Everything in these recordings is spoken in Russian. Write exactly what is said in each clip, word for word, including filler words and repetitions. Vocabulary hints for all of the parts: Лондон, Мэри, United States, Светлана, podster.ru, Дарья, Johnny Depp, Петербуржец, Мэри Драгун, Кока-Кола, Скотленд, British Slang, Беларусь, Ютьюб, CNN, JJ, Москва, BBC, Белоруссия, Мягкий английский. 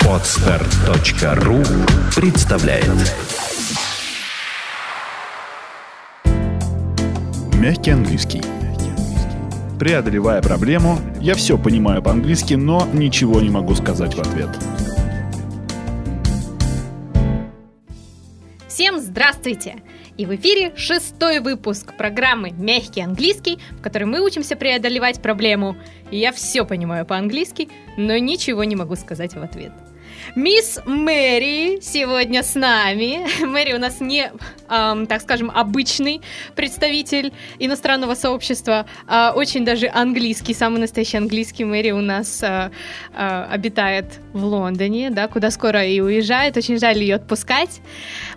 Podcast.ру представляет. Мягкий английский. Преодолевая проблему, я все понимаю по-английски, но ничего не могу сказать в ответ. Всем здравствуйте! И в эфире шестой выпуск программы «Мягкий английский», в которой мы учимся преодолевать проблему. И я все понимаю по-английски, но ничего не могу сказать в ответ. Мисс Мэри сегодня с нами. Мэри у нас не, эм, так скажем, обычный представитель иностранного сообщества, а очень даже английский, самый настоящий английский. Мэри у нас э, э, обитает в Лондоне, да, куда скоро и уезжает. Очень жаль ее отпускать.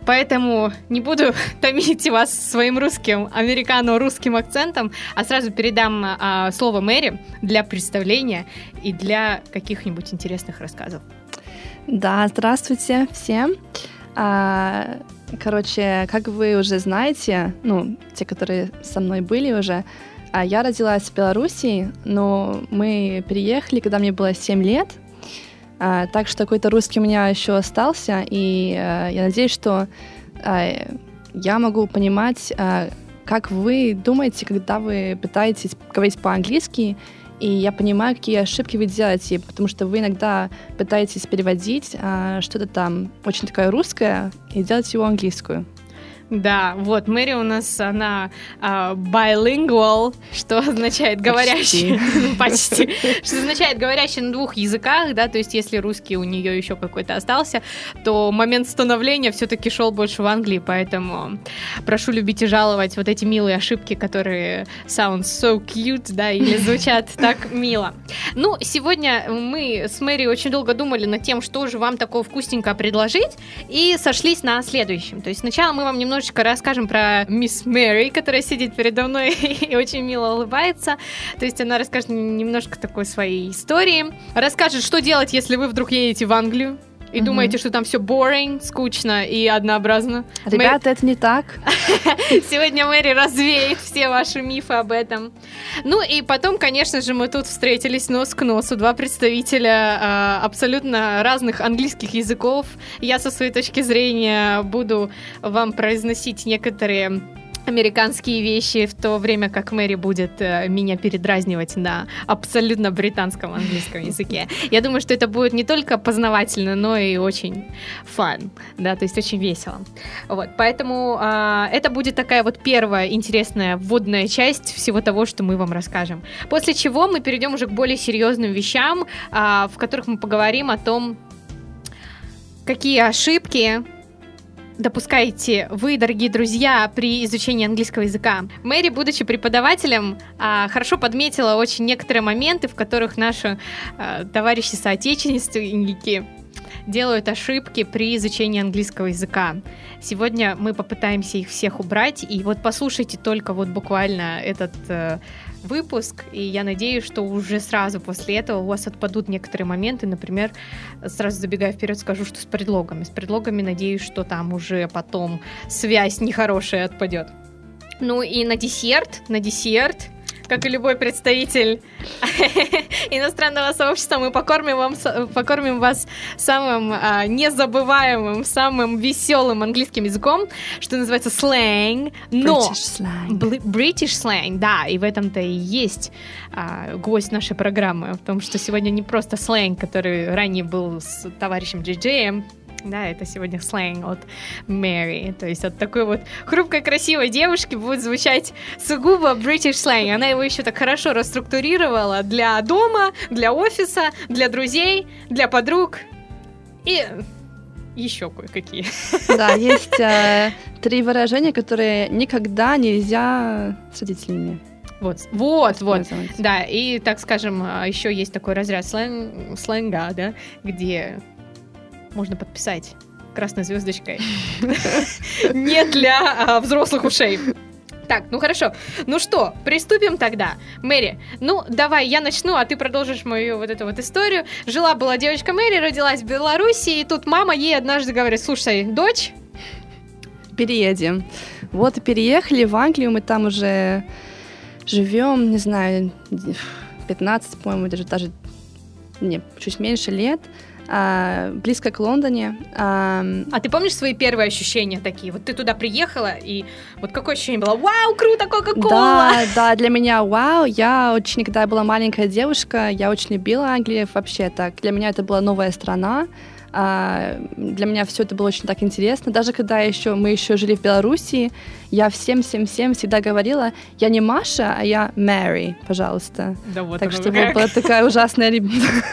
Поэтому не буду томить вас своим русским, американо-русским акцентом, а сразу передам э, слово Мэри для представления и для каких-нибудь интересных рассказов. Да, здравствуйте всем. Короче, как вы уже знаете, ну, те, которые со мной были уже, я родилась в Белоруссии, но мы переехали, когда мне было семь лет, так что какой-то русский у меня еще остался, и я надеюсь, что я могу понимать, как вы думаете, когда вы пытаетесь говорить по-английски. И я понимаю, какие ошибки вы делаете, потому что вы иногда пытаетесь переводить а, что-то там очень такое русское и делать его английскую. Да, вот Мэри у нас, она а, bilingual, что означает говорящий, почти, что означает говорящий на двух языках, да, то есть если русский у нее еще какой-то остался, то момент становления все-таки шел больше в Англии, поэтому прошу любить и жаловать вот эти милые ошибки, которые sound so cute, да, или звучат так мило. Ну, сегодня мы с Мэри очень долго думали над тем, что же вам такого вкусненького предложить, и сошлись на следующем, то есть сначала мы вам немного Немножечко расскажем про мисс Мэри, которая сидит передо мной и очень мило улыбается. То есть она расскажет немножко такой своей истории. Расскажет, что делать, если вы вдруг едете в Англию и mm-hmm. думаете, что там все boring, скучно и однообразно. Ребята, Мэри... это не так. Сегодня Мэри развеет все ваши мифы об этом. Ну и потом, конечно же, мы тут встретились нос к носу. Два представителя э, абсолютно разных английских языков. Я со своей точки зрения буду вам произносить некоторые американские вещи, в то время как Мэри будет э, меня передразнивать на абсолютно британском английском языке. Я думаю, что это будет не только познавательно, но и очень фан, да, то есть очень весело. Вот, поэтому э, это будет такая вот первая интересная вводная часть всего того, что мы вам расскажем. После чего мы перейдем уже к более серьезным вещам, э, в которых мы поговорим о том, какие ошибки допускаете вы, дорогие друзья, при изучении английского языка. Мэри, будучи преподавателем, хорошо подметила очень некоторые моменты, в которых наши товарищи-соотечественники делают ошибки при изучении английского языка. Сегодня мы попытаемся их всех убрать, и вот послушайте только вот буквально этот выпуск, и я надеюсь, что уже сразу после этого у вас отпадут некоторые моменты, например, сразу забегая вперед, скажу, что с предлогами. С предлогами, надеюсь, что там уже потом связь нехорошая отпадет. Ну и на десерт, на десерт, как и любой представитель иностранного сообщества, мы покормим, вам, покормим вас самым а, незабываемым, самым веселым английским языком, что называется сленг, но... British slang. British slang, да, и в этом-то и есть а, гвоздь нашей программы, в том, что сегодня не просто сленг, который ранее был с товарищем джей джей, да, это сегодня сленг от Мэри. То есть от такой вот хрупкой, красивой девушки будет звучать сугубо British slang. Она его еще так хорошо расструктурировала для дома, для офиса, для друзей, для подруг и еще кое-какие. Да, есть э, три выражения, которые никогда нельзя с родителями. Вот, вот, вот, да, и, так скажем, еще есть такой разряд сленг, сленга, да, где... можно подписать красной звездочкой. Не для а, взрослых ушей. Так, ну хорошо. Ну что, приступим тогда. Мэри, ну давай, я начну, а ты продолжишь мою вот эту вот историю. Жила-была девочка Мэри, родилась в Беларуси, и тут мама ей однажды говорит: слушай, дочь, переедем. Вот и переехали в Англию, мы там уже живем, не знаю, пятнадцать, по-моему, даже даже мне чуть меньше лет, а, близко к Лондоне. А... а ты помнишь свои первые ощущения такие? Вот ты туда приехала, и вот какое ощущение было? Вау, круто, Кока-Кола! Да, да, для меня вау. Я очень, когда я была маленькая девушка, я очень любила Англию вообще так. Для меня это была новая страна. А, для меня все это было очень так интересно. Даже когда еще, мы еще жили в Белоруссии, я всем-всем-всем всегда говорила, я не Маша, а я Мэри, пожалуйста. Да вот так что как. Была такая ужасная,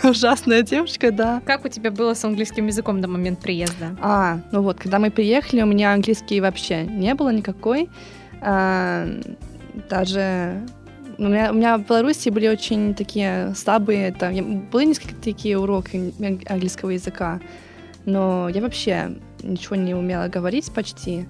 ужасная девушка, да. Как у тебя было с английским языком до момента приезда? А, ну вот, когда мы приехали, у меня английский вообще не было никакой. А, даже... У меня, у меня в Беларуси были очень такие слабые, там, я, были несколько такие уроки английского языка, но я вообще ничего не умела говорить почти.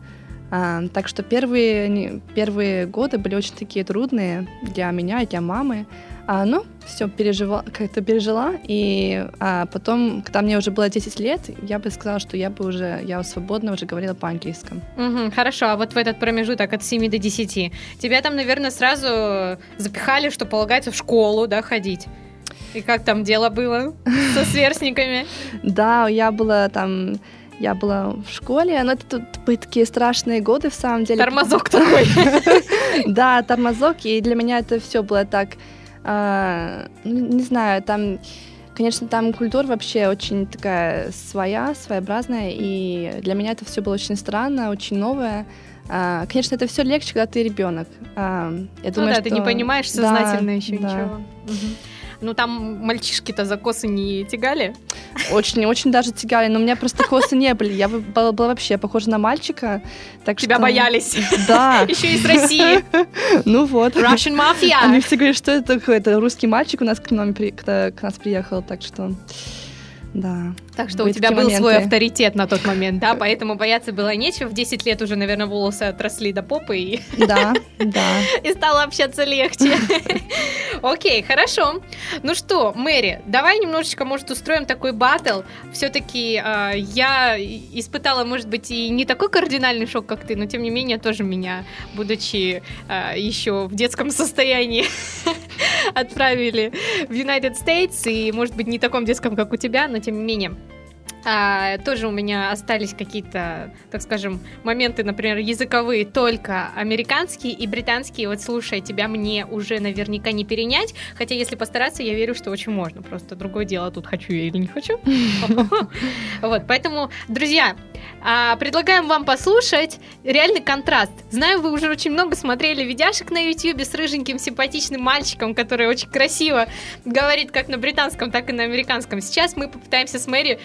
А, так что первые, первые годы были очень такие трудные для меня и для мамы. А, ну, все пережила, как-то пережила, и а, потом, когда мне уже было десять лет, я бы сказала, что я бы уже, я свободно уже говорила по-английскому. Угу, хорошо, а вот в этот промежуток от семи до десяти, тебя там, наверное, сразу запихали, что полагается в школу, да, ходить? И как там дело было со сверстниками? Да, я была там... Я была в школе, но это тут были такие страшные годы, в самом деле. Тормозок такой. Да, тормозок, и для меня это все было так... Не знаю, там... Конечно, там культура вообще очень такая своя, своеобразная, и для меня это все было очень странно, очень новое. Конечно, это все легче, когда ты ребенок. Ну да, ты не понимаешь сознательно еще ничего. Ну, там мальчишки-то за косы не тягали? Очень-очень даже тягали, но у меня просто косы не были. Я была, была вообще похожа на мальчика. Так Тебя что... боялись? Да. Еще из России. Ну вот. Russian mafia. Они все говорят, что это такое? Это русский мальчик у нас к нам, к нас приехал, так что... Да. Так что у тебя был моменты. Свой авторитет на тот момент, да, поэтому бояться было нечего. В десять лет уже, наверное, волосы отросли до попы. И... Да, да. И стало общаться легче. Окей, хорошо. Ну что, Мэри, давай немножечко, может, устроим такой баттл. Все-таки э, я испытала, может быть, и не такой кардинальный шок, как ты, но, тем не менее, тоже меня, будучи э, еще в детском состоянии, отправили в United States, и, может быть, не таком детском, как у тебя, но тем не менее, а, тоже у меня остались какие-то, так скажем, моменты, например, языковые, только американские и британские. Вот слушай, тебя мне уже наверняка не перенять, хотя если постараться, я верю, что очень можно. Просто другое дело, тут хочу я или не хочу. Вот, поэтому, друзья, предлагаем вам послушать реальный контраст. Знаю, вы уже очень много смотрели видяшек на Ютьюбе с рыженьким симпатичным мальчиком, который очень красиво говорит как на британском, так и на американском. Сейчас мы попытаемся с Мэри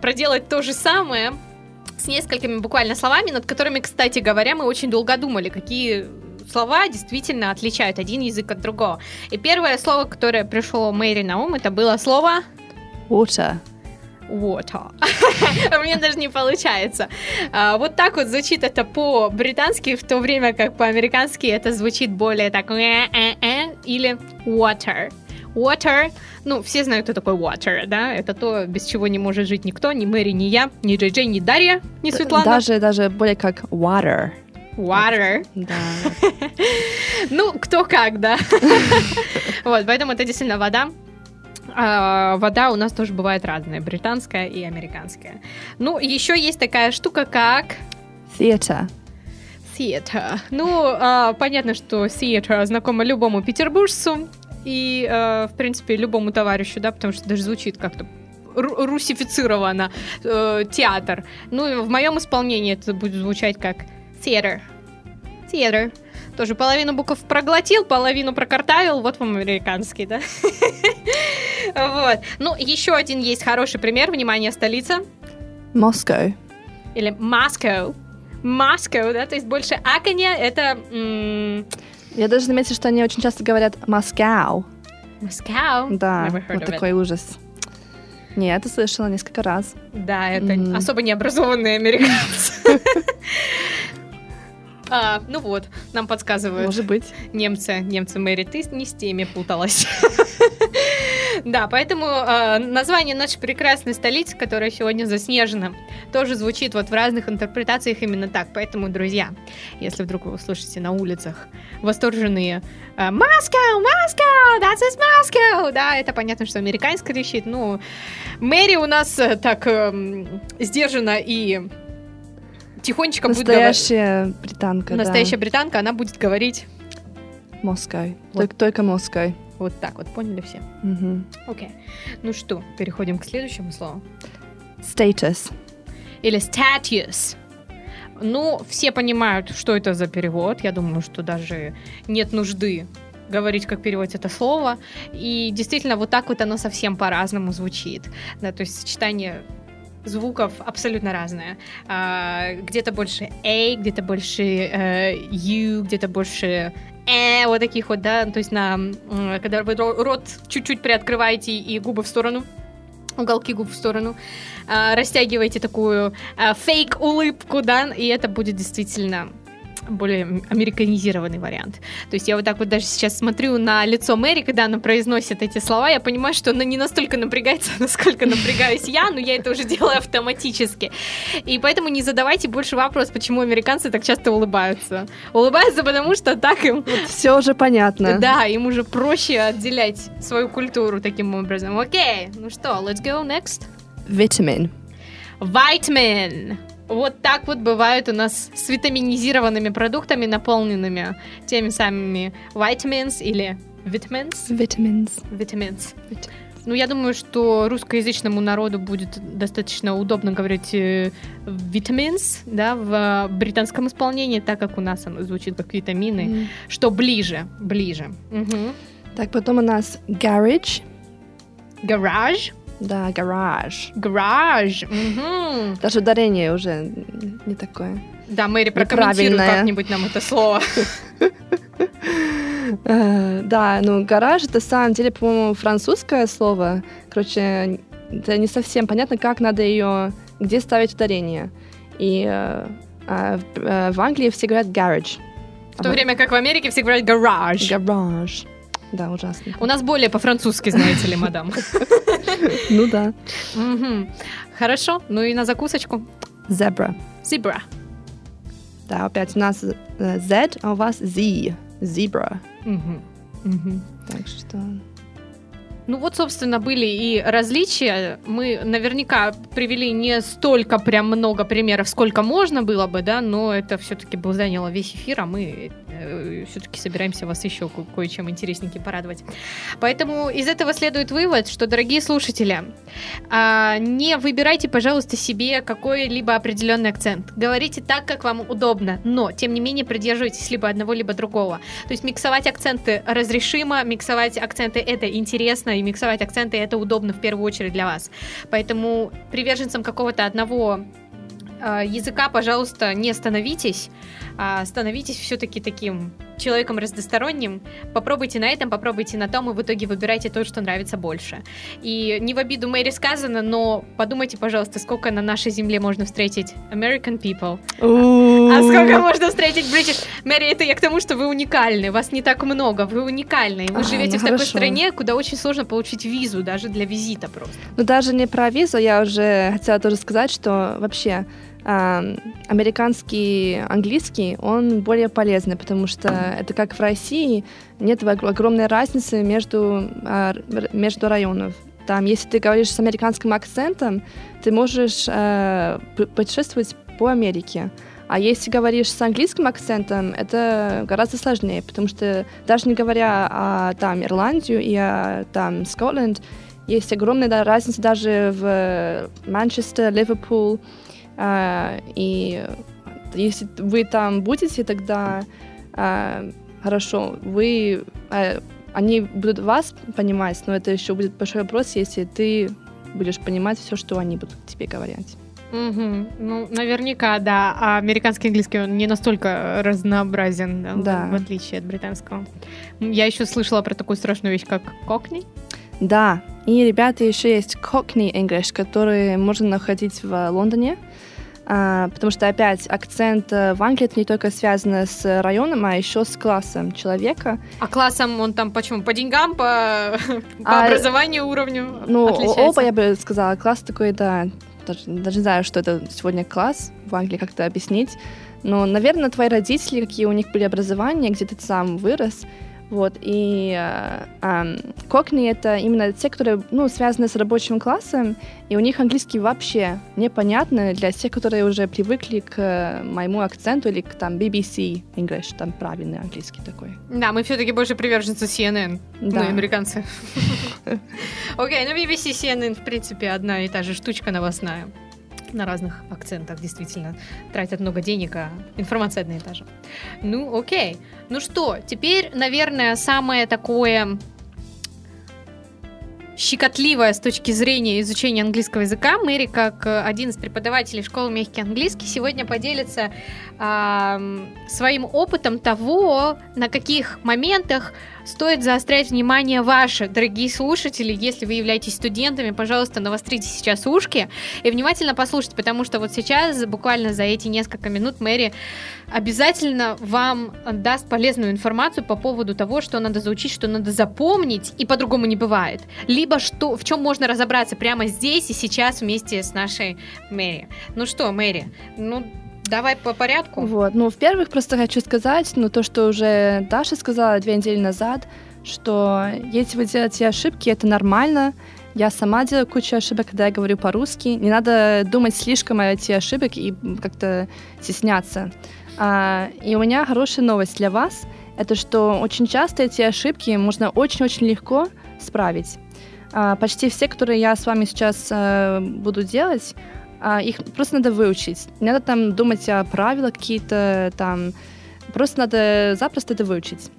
проделать то же самое с несколькими буквально словами, над которыми, кстати говоря, мы очень долго думали, какие слова действительно отличают один язык от другого. И первое слово, которое пришло Мэри на ум, это было слово water. Water. У меня даже не получается. А, вот так вот звучит это по-британски, в то время как по-американски это звучит более так или water. Water, ну, все знают, кто такой water, да, это то, без чего не может жить никто, ни Мэри, ни я, ни джей джей, ни Дарья, ни Светлана. Даже, даже более как water. Water. Да. Ну, кто как, да. Вот, поэтому это действительно вода. А, вода у нас тоже бывает разная, британская и американская. Ну, еще есть такая штука, как... Theater. Theater. Ну, а, понятно, что theater знакомо любому петербуржцу. И, э, в принципе, любому товарищу, да, потому что даже звучит как-то ру- русифицировано, э, театр. Ну, в моем исполнении это будет звучать как театр. Театр. Тоже половину букв проглотил, половину прокартавил, вот вам американский, да? Вот. Ну, еще один есть хороший пример, внимание, столица. Москва. Или Москва. Москва, да, то есть больше аканья, это... М- Я даже заметила, что они очень часто говорят «Москау». «Москау»? Да, вот такой it. Ужас. Нет, я слышала несколько раз. Да, это mm-hmm. особо необразованные американцы. А, ну вот, нам подсказывают. Может быть. Немцы, немцы Мэри, ты не с теми путалась. Да, поэтому э, название нашей прекрасной столицы, которая сегодня заснежена, тоже звучит вот в разных интерпретациях именно так. Поэтому, друзья, если вдруг вы услышите на улицах восторженные «Moscow, Moscow, that is Moscow», да, это понятно, что американец кричит. Ну, Мэри у нас так э, сдержана и... тихонечко будет говорить. Настоящая британка, Настоящая да. британка, она будет говорить... Москай. Вот. Только, только Москай. Вот так вот, поняли все? Угу. Окей. Ну что, переходим к следующему слову. Status. Или status. Ну, все понимают, что это за перевод. Я думаю, что даже нет нужды говорить, как переводить это слово. И действительно, вот так вот оно совсем по-разному звучит. Да, то есть сочетание... звуков абсолютно разное. А, где-то больше A, где-то больше uh, U, где-то больше E, вот таких вот, да, то есть на, когда вы рот чуть-чуть приоткрываете и губы в сторону, уголки губ в сторону, а, растягиваете такую а, фейк-улыбку, да, и это будет действительно более американизированный вариант. То есть я вот так вот даже сейчас смотрю на лицо Мэри, когда она произносит эти слова, я понимаю, что она не настолько напрягается, насколько напрягаюсь я, но я это уже делаю автоматически. И поэтому не задавайте больше вопрос, почему американцы так часто улыбаются. Улыбаются, потому что так им... Вот все уже понятно. Да, им уже проще отделять свою культуру таким образом. Окей, ну что, let's go next. Vitamin. Vitamin. Вот так вот бывают у нас с витаминизированными продуктами, наполненными теми самыми vitamins или vitamins. Vitamins. Vitamins. Vit- ну, я думаю, что русскоязычному народу будет достаточно удобно говорить vitamins, да, в британском исполнении, так как у нас оно звучит как витамины, mm. что ближе, ближе. Угу. Так, потом у нас garage. Garage. Да, гараж. Гараж. Угу. Даже ударение уже не такое. Да, Мэри, прокомментируй как-нибудь нам это слово. Да, ну гараж это на самом деле, по-моему, французское слово. Короче, это не совсем понятно, как надо ее, где ставить ударение. И в Англии все говорят гараж. В то время как в Америке все говорят гараж. Гараж. Да, ужасно. У нас более по-французски, знаете ли, мадам. Ну да. Хорошо, ну и на закусочку. Зебра. Зебра. Да, опять у нас Z, а у вас Z. Зебра. Так что... Ну вот, собственно, были и различия. Мы наверняка привели не столько прям много примеров, сколько можно было бы, да, но это все-таки был заняло весь эфир, а мы э, все-таки собираемся вас еще ко- кое-чем интересненьким порадовать. Поэтому из этого следует вывод, что, дорогие слушатели, э, не выбирайте, пожалуйста, себе какой-либо определенный акцент. Говорите так, как вам удобно, но, тем не менее, придерживайтесь либо одного, либо другого. То есть миксовать акценты разрешимо, миксовать акценты это интересно, и миксовать акценты, это удобно в первую очередь для вас. Поэтому приверженцем какого-то одного э, языка, пожалуйста, не становитесь, а становитесь все-таки таким человеком разносторонним. Попробуйте на этом, попробуйте на том, и в итоге выбирайте то, что нравится больше. И не в обиду Мэри сказано, но подумайте, пожалуйста, сколько на нашей земле можно встретить American people, а сколько можно встретить British. Мэри, это я к тому, что вы уникальны, вас не так много, вы уникальны, вы а, живете ну в такой хорошо. стране, куда очень сложно получить визу, даже для визита просто. Ну даже не про визу, я уже хотела тоже сказать, что вообще... американский английский, он более полезный, потому что это как в России, нет огромной разницы между, между районов. Там, если ты говоришь с американским акцентом, ты можешь э, путешествовать по Америке. А если говоришь с английским акцентом, это гораздо сложнее, потому что даже не говоря о там, Ирландии и о там, Скотленд, есть огромная да, разница даже в Манчестер, Ливерпуль. Uh, и если вы там будете, тогда uh, хорошо, вы, uh, они будут вас понимать, но это еще будет большой вопрос, если ты будешь понимать все, что они будут тебе говорить. Угу. Ну, наверняка, да. А американский английский, он не настолько разнообразен, да, да. в отличие от британского. Я еще слышала про такую страшную вещь, как кокни. Да, и, ребята, еще есть cockney English, который можно находить в Лондоне. потому что, опять, акцент в Англии это не только связано с районом, а еще с классом человека. А классом он там почему? По деньгам, по, по а, образованию, уровню ну, отличается? Ну, оба, я бы сказала. Класс такой, да, даже, даже не знаю, что это сегодня класс, в Англии как-то объяснить. Но, наверное, твои родители, какие у них были образования, где ты сам вырос. Вот, и э, э, кокни — это именно те, которые, ну, связаны с рабочим классом, и у них английский вообще непонятно для тех, которые уже привыкли к моему акценту или к там би би си English, там правильный английский такой. Да, мы все-таки больше приверженцы си эн эн, да. Ну, американцы. Окей, ну би би си, си эн эн, в принципе, одна и та же штучка новостная. На разных акцентах, действительно, тратят много денег, а информация одна и та же. Ну, окей. Ну что, теперь, наверное, самое такое щекотливое с точки зрения изучения английского языка. Мэри, как один из преподавателей школы «Мягкий английский», сегодня поделится э, своим опытом того, на каких моментах стоит заострять внимание ваши, дорогие слушатели. Если вы являетесь студентами, пожалуйста, навострите сейчас ушки и внимательно послушайте, потому что вот сейчас, буквально за эти несколько минут, Мэри обязательно вам даст полезную информацию по поводу того, что надо заучить, что надо запомнить, и по-другому не бывает. Либо что, в чем можно разобраться прямо здесь и сейчас вместе с нашей Мэри. Ну что, Мэри, ну... Давай по порядку. Вот. Ну, в-первых, просто хочу сказать, ну, то, что уже Даша сказала две недели назад, что если вы делаете ошибки, это нормально. Я сама делаю кучу ошибок, когда я говорю по-русски. Не надо думать слишком о этих ошибках и как-то стесняться. А, и у меня хорошая новость для вас. Это что очень часто эти ошибки можно очень-очень легко исправить. А, почти все, которые я с вами сейчас а, буду делать, их просто надо выучить. Не надо там думать о правилах какие-то там. Просто надо запросто это выучить.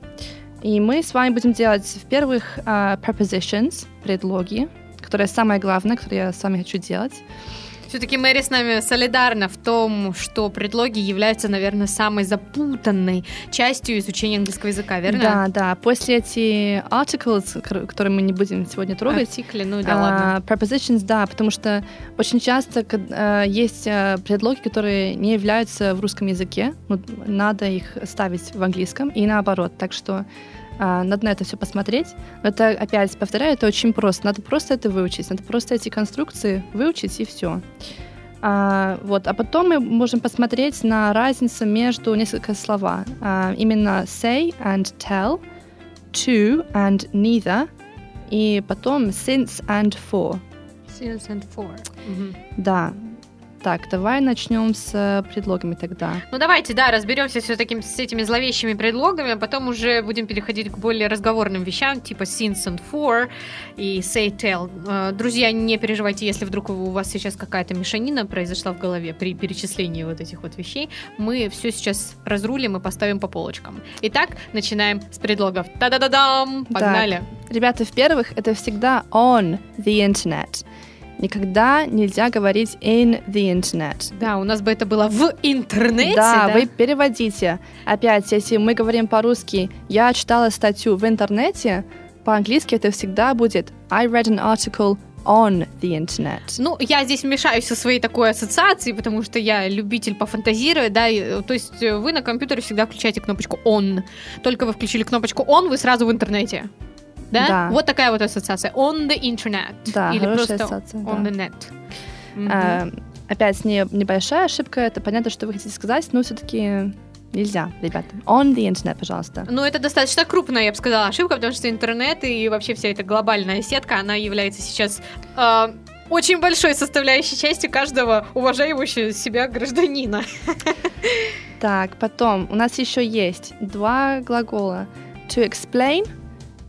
И мы с вами будем делать, в-первых, prepositions, предлоги, которые самое главное, которые я с вами хочу делать. Все-таки Мэри с нами солидарна в том, что предлоги являются, наверное, самой запутанной частью изучения английского языка, верно? Да, да. После эти articles, которые мы не будем сегодня трогать. Артикли, ну да, ладно. Prepositions, да, потому что очень часто есть предлоги, которые не являются в русском языке. Надо их ставить в английском и наоборот. Так что надо на это все посмотреть. Но это, опять повторяю, это очень просто. Надо просто это выучить. Надо просто эти конструкции выучить, и все. А, вот. А потом мы можем посмотреть на разницу между несколько слов. А, именно say and tell, to and neither, и потом since and for. Since and for. Mm-hmm. Да. Так, давай начнем с предлогами тогда. Ну давайте, да, разберемся все-таки с этими зловещими предлогами, а потом уже будем переходить к более разговорным вещам, типа since and for и say tell. Друзья, не переживайте, если вдруг у вас сейчас какая-то мешанина произошла в голове при перечислении вот этих вот вещей. Мы все сейчас разрулим и поставим по полочкам. Итак, начинаем с предлогов. Та-да-да-дам! Погнали! Так. Ребята, в-первых, это всегда on the internet. Никогда нельзя говорить in the internet. Да, у нас бы это было в интернете. Да, да? Вы переводите. Опять, если мы говорим по-русски, я читала статью в интернете, по-английски это всегда будет I read an article on the internet. Ну, я здесь вмешаюсь со своей такой ассоциацией, потому что я любитель пофантазировать, да, и, то есть вы на компьютере всегда включаете кнопочку on. Только вы включили кнопочку on, вы сразу в интернете. Да? Да. Вот такая вот ассоциация. On the internet. Да, или просто on да. the net. Mm-hmm. А, опять не, небольшая ошибка. Это понятно, что вы хотите сказать, но все-таки нельзя, ребята. On the internet, пожалуйста. Ну, это достаточно крупная, я бы сказала, ошибка, потому что интернет и вообще вся эта глобальная сетка, она является сейчас... Э- Очень большой составляющей частью каждого уважающего себя гражданина. Так, потом у нас еще есть два глагола. To explain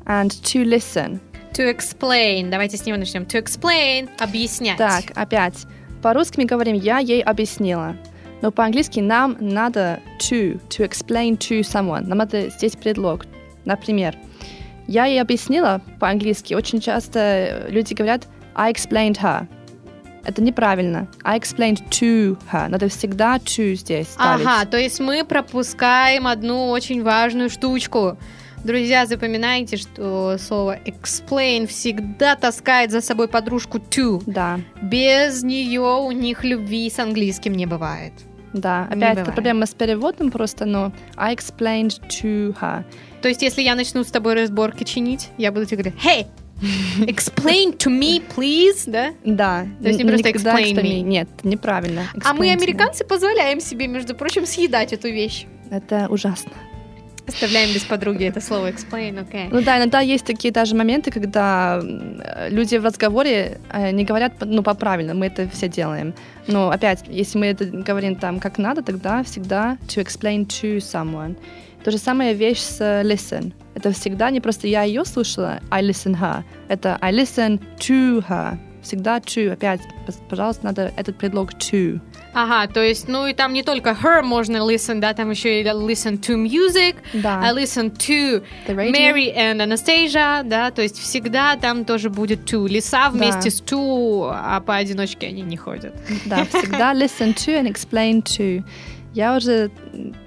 and to listen. To explain. Давайте с него начнем. To explain. Объяснять. Так, опять. По-русски мы говорим «я ей объяснила». Но по-английски нам надо to. To explain to someone. Нам надо здесь предлог. Например, «я ей объяснила» по-английски. Очень часто люди говорят I explained her. Это неправильно. I explained to her. Надо всегда to здесь ставить. Ага, то есть мы пропускаем одну очень важную штучку. Друзья, запоминайте, что слово explain всегда таскает за собой подружку to. Да. Без нее у них любви с английским не бывает. Да, опять это проблема с переводом просто, но I explained to her. То есть, если я начну с тобой разборки чинить, я буду тебе говорить hey, explain to me, please, да? Да. То есть не просто explain me. Нет, неправильно. А мы, американцы, позволяем себе, между прочим, съедать эту вещь. Это ужасно. Оставляем без подруги это слово explain, окей. Okay. Ну да, иногда есть такие даже моменты, когда люди в разговоре не говорят, ну, по-правильно, мы это все делаем. Но опять, если мы это говорим там как надо, тогда всегда to explain to someone. То же самое вещь с listen. Это всегда не просто я ее слушала, I listen her. Это I listen to her. Всегда to. Опять, пожалуйста, надо этот предлог to. Ага, то есть, ну и там не только her можно listen, да, там еще и listen to music, да. I listen to Mary and Anastasia, да, то есть всегда там тоже будет to. Лиса вместе да. с to, а поодиночке они не ходят. Да, всегда listen to and explain to. Я уже,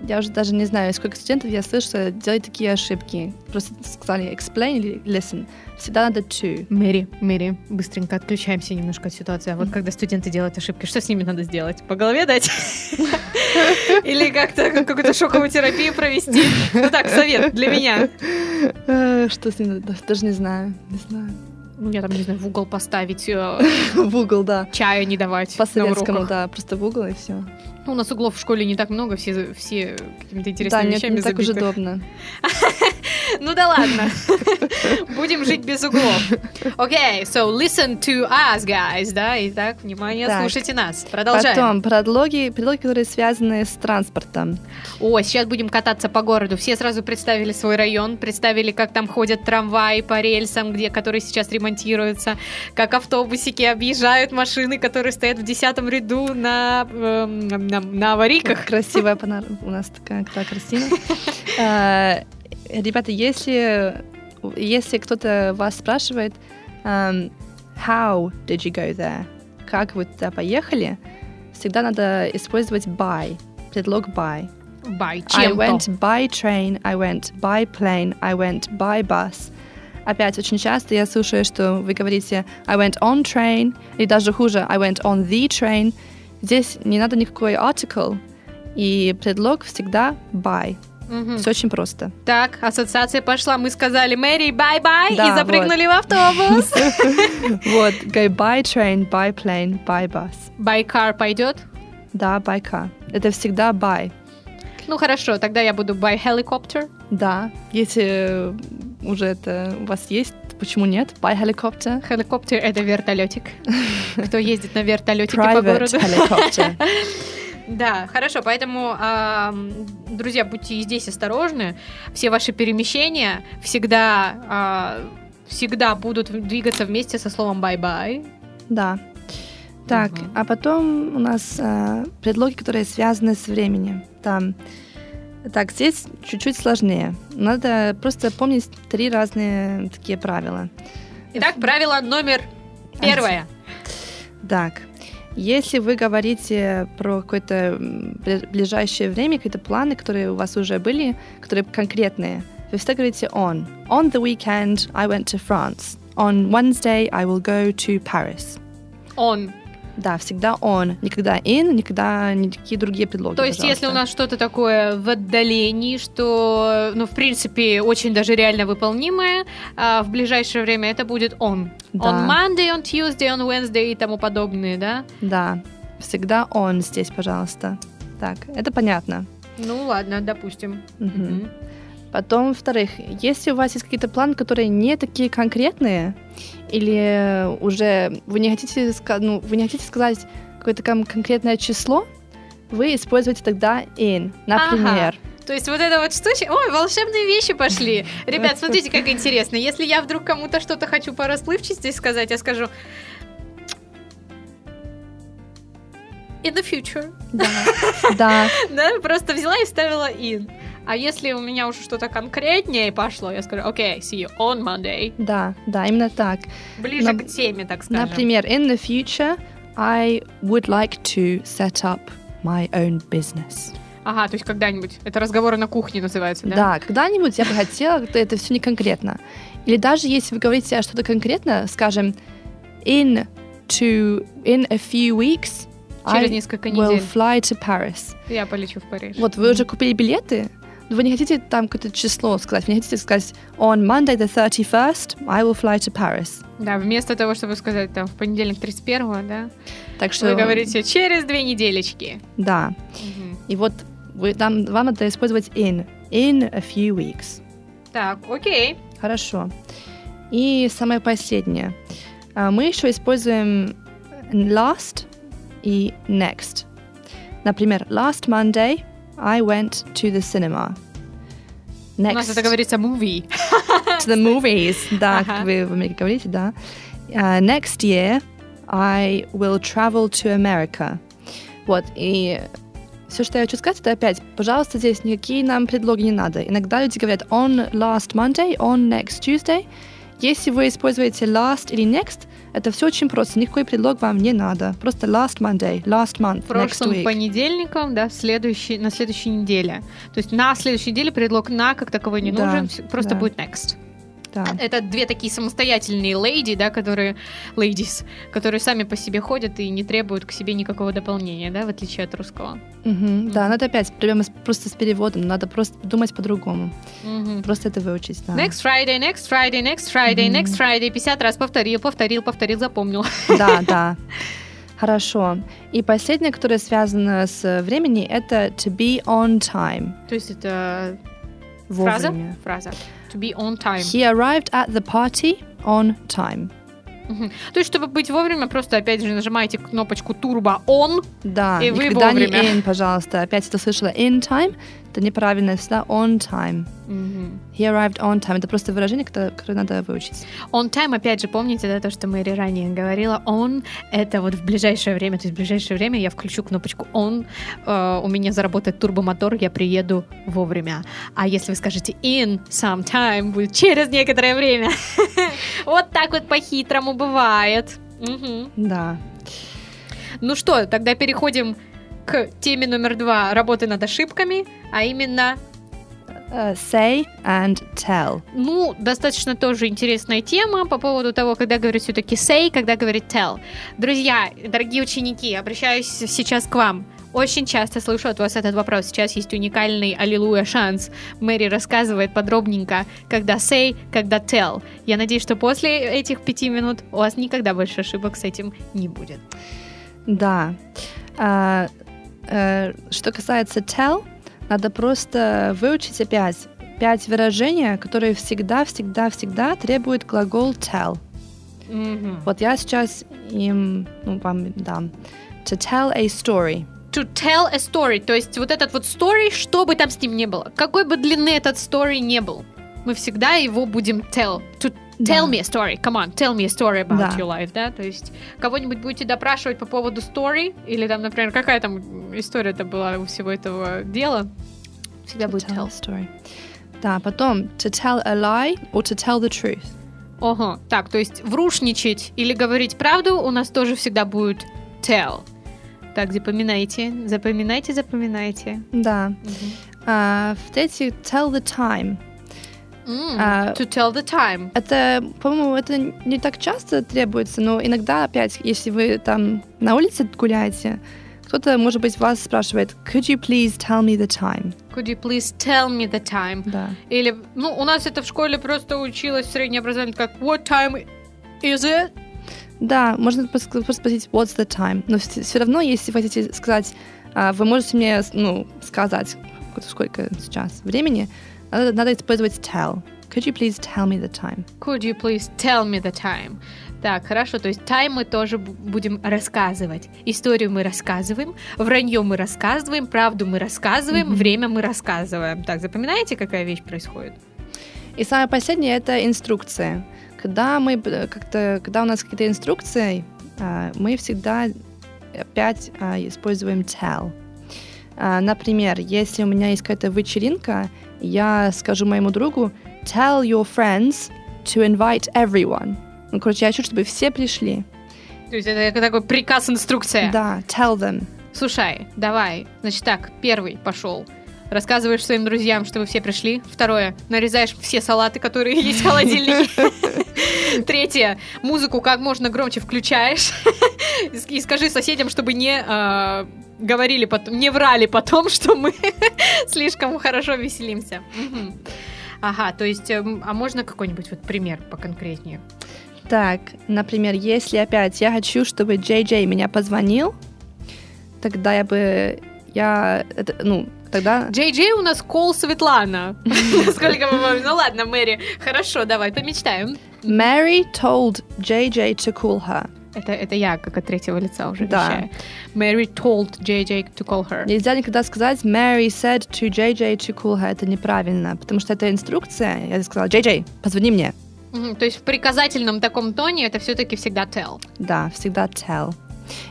я уже даже не знаю, сколько студентов я слышала делать такие ошибки. Просто сказали explain или listen. Всегда надо to. Мэри, Мэри, быстренько отключаемся немножко от ситуации. А вот mm-hmm. когда студенты делают ошибки, что с ними надо сделать? По голове дать? Или как-то какую-то шоковую терапию провести? Ну так, совет для меня. Что с ними надо? Даже не знаю. Не знаю. Я там, не знаю, в угол поставить. В угол, да. Чаю не давать. По-советскому, да. Просто в угол и все. Ну, у нас углов в школе не так много, все, все какими-то интересными да, вещами забиты. Да, не так уже удобно. Ну да ладно. Будем жить без углов. Окей, so listen to us, guys, да? Итак, внимание, слушайте нас. Продолжаем. Потом, предлоги, предлоги, которые связаны с транспортом. О, сейчас будем кататься по городу. Все сразу представили свой район, представили, как там ходят трамваи по рельсам, где, которые сейчас ремонтируются, как автобусики объезжают машины, которые стоят в десятом ряду на... Эм, На, на аварийках. Красивая панорама. У нас такая, такая красивая. uh, ребята, если, если кто-то вас спрашивает um, How did you go there? Как вы туда поехали? Всегда надо использовать by. Предлог by. By чем-то. I went by train, I went by plane, I went by bus. Опять, очень часто я слушаю, что вы говорите I went on train, или даже хуже I went on the train. Здесь не надо никакой article, и предлог всегда by. Угу. Все очень просто. Так, ассоциация пошла. Мы сказали Мэри, bye-bye, да, и запрыгнули вот. в автобус. Вот, go by train, by plane, by bus. By car пойдет? Да, by car. Это всегда by. Ну хорошо, тогда я буду by helicopter. Да, если уже это у вас есть. Почему нет? By helicopter. Helicopter — это вертолетик. Кто ездит на вертолетике по городу? Helicopter. Да, хорошо, поэтому, друзья, будьте здесь осторожны. Все ваши перемещения всегда, всегда будут двигаться вместе со словом bye-bye. Да. Так, угу. А потом у нас предлоги, которые связаны с временем. Там... Так, здесь чуть-чуть сложнее. Надо просто помнить три разные такие правила. Итак, правило номер первое. Так, если вы говорите про какое-то ближайшее время, какие-то планы, которые у вас уже были, которые конкретные, вы всегда говорите on. On the weekend I went to France. On Wednesday I will go to Paris. On. Да, всегда он, никогда in, никогда никакие другие предлоги. То есть, пожалуйста. Если у нас что-то такое в отдалении, что, ну, в принципе, очень даже реально выполнимое, а в ближайшее время это будет on. Да. On Monday, on Tuesday, on Wednesday и тому подобное, да? Да, всегда on здесь, пожалуйста. Так, это понятно. Ну ладно, допустим. Угу. Угу. Потом, во-вторых, если у вас есть какие-то планы, которые не такие конкретные, или уже вы не хотите, ну, вы не хотите сказать какое-то конкретное число, вы используете тогда in, например. Ага. То есть вот эта вот штучка... Ой, волшебные вещи пошли. Ребят, смотрите, как интересно. Если я вдруг кому-то что-то хочу по расплывчатости сказать, я скажу... In the future. Да. Да. Да, просто взяла и вставила in. А если у меня уже что-то конкретнее пошло, я скажу, окей, okay, see you on Monday. Да, да, именно так. Ближе Но, к теме, так скажем. Например, in the future I would like to set up my own business. Ага, то есть когда-нибудь. Это разговоры на кухне называется, да? Да, когда-нибудь я бы хотела, это все не конкретно. Или даже если вы говорите что-то конкретно, скажем, in to in a few weeks через несколько недель I will fly to Paris. Я полечу в Париж. Вот, вы уже купили билеты, но вы не хотите там какое-то число сказать, вы не хотите сказать on Monday the thirty-first I will fly to Paris. Да, вместо того, чтобы сказать там в понедельник тридцать первого, да? Так что вы говорите через две неделечки. Да. Угу. И вот вы, там, вам надо использовать in. In a few weeks. Так, окей. Хорошо. И самое последнее. Мы еще используем last и next. Например, last Monday I went to the cinema. Next. У нас это говорится movie. To the movies, да, uh-huh. Как вы в Америке говорите, да. Uh, next year I will travel to America. Вот, и... Все, что я хочу сказать, это опять, пожалуйста, здесь никакие нам предлоги не надо. Иногда люди говорят on last Monday, on next Tuesday. Если вы используете last или next, это все очень просто. Никакой предлог вам не надо. Просто last Monday, last month, прошлым next week. Понедельником, да, в следующий, на следующей неделе. То есть на следующей неделе предлог на как таковой не да, нужен, просто да. Будет next. Да. Это две такие самостоятельные лейди, да, которые, ladies, которые сами по себе ходят и не требуют к себе никакого дополнения, да, в отличие от русского. Угу, mm. Да, надо опять проблема просто с переводом, надо просто думать по-другому. Mm-hmm. Просто это выучить, да. Next Friday, next Friday, next Friday, mm-hmm. next Friday, пятьдесят раз повторил, повторил, повторил, запомнил. Да, да. Хорошо. И последнее, которое связано с временем, это to be on time. То есть это... Вовремя. Фраза? Фраза. To be on time. He arrived at the party on time. Uh-huh. То есть, чтобы быть вовремя, просто опять же нажимаете кнопочку turbo on, да, и вы вовремя. Да, никогда не in, пожалуйста. Опять это слышала. In time, это неправильно, всегда on time. Uh-huh. He arrived on time. Это просто выражение, которое надо выучить. On time, опять же, помните, да, то, что Мэри ранее говорила. On, это вот в ближайшее время. То есть в ближайшее время я включу кнопочку on, э, у меня заработает турбомотор, я приеду вовремя. А если вы скажете in sometime, будет через некоторое время. Вот так вот по-хитрому бывает. Угу. Да. Ну что, тогда переходим к теме номер два работы над ошибками, а именно... Uh, say and tell. Ну, достаточно тоже интересная тема по поводу того, когда говорит все-таки say, когда говорит tell. Друзья, дорогие ученики, обращаюсь сейчас к вам. Очень часто слышу от вас этот вопрос. Сейчас есть уникальный аллилуйя шанс. Мэри рассказывает подробненько, когда say, когда tell. Я надеюсь, что после этих пяти минут у вас никогда больше ошибок с этим не будет. Да. Uh, uh, что касается tell, надо просто выучить опять пять выражений, которые всегда-всегда-всегда требуют глагол tell. Mm-hmm. Вот я сейчас им, ну, вам дам. To tell a story. To tell a story. То есть вот этот вот story, что бы там с ним ни было, какой бы длины этот story не был, мы всегда его будем tell. To tell да. me a story. Come on, tell me a story about да. your life, да? То есть кого-нибудь будете допрашивать по поводу story, или там, например, какая там история-то была у всего этого дела, всегда to будет tell. tell. Story. Да, потом to tell a lie or to tell the truth. Ого, так, то есть врушничать или говорить правду у нас тоже всегда будет tell. Так, запоминайте, запоминайте, запоминайте. Да. Mm-hmm. Uh, в-третьих, tell the time. Mm, uh, to tell the time. Это, по-моему, это не так часто требуется, но иногда опять, если вы там на улице гуляете, кто-то, может быть, вас спрашивает Could you please tell me the time? Could you please tell me the time? Да. Или, ну, у нас это в школе просто училось в среднем образовании, как What time is it? Да, можно просто спросить What's the time? Но все равно, если вы хотите сказать, вы можете мне, ну, сказать, сколько сейчас времени, Надо, надо использовать tell. Could you please tell me the time? Could you please tell me the time? Так, хорошо, то есть time мы тоже будем рассказывать. Историю мы рассказываем, вранье мы рассказываем, правду мы рассказываем, mm-hmm. время мы рассказываем. Так, запоминаете, какая вещь происходит? И самое последнее – это инструкция. Когда, мы, как-то, когда у нас какие-то инструкции, мы всегда опять используем tell. Например, если у меня есть какая-то вечеринка, я скажу моему другу Tell your friends to invite everyone. Ну, короче, я хочу, чтобы все пришли. То есть это такой приказ-инструкция. Да, tell them. Слушай, давай. Значит так, первый пошел. Рассказываешь своим друзьям, что вы все пришли. Второе, нарезаешь все салаты, которые есть в холодильнике. Третье, музыку как можно громче включаешь. И скажи соседям, чтобы не говорили, не врали потом, что мы слишком хорошо веселимся. Ага, то есть, а можно какой-нибудь вот пример поконкретнее? Так, например, если опять я хочу, чтобы джей джей меня позвонил, тогда я бы... Я... Это, ну, тогда... джей джей у нас кол Светлана. Насколько мы помним. Ну ладно, Мэри. Хорошо, давай, помечтаем. Mary told джей джей to call her. Это, это я, как от третьего лица уже вещаю. Mary told джей джей to call her. Нельзя никогда сказать Mary said to джей джей to call her. Это неправильно, потому что это инструкция. Я сказала, джей джей, позвони мне. Mm-hmm, то есть в приказательном таком тоне это все-таки всегда tell. Да, всегда tell.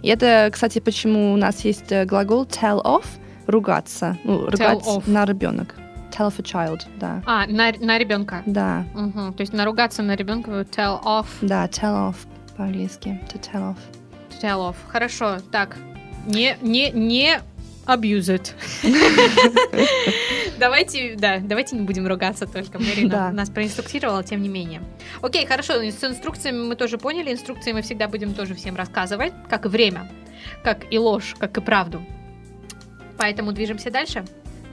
И это, кстати, почему у нас есть глагол tell off, ругаться, ну, ругать off. На ребенок. Tell off a child, да. А, на, на ребенка. Да. Угу. То есть наругаться на ребенка tell off. Да, tell off по-английски. To tell off. To tell off. Хорошо. Так, не, не, не abuse it. Давайте, да, давайте не будем ругаться только. Марина да. нас проинструктировала, тем не менее. Окей, хорошо, с инструкциями мы тоже поняли. Инструкции мы всегда будем тоже всем рассказывать. Как и время, как и ложь, как и правду. Поэтому движемся дальше.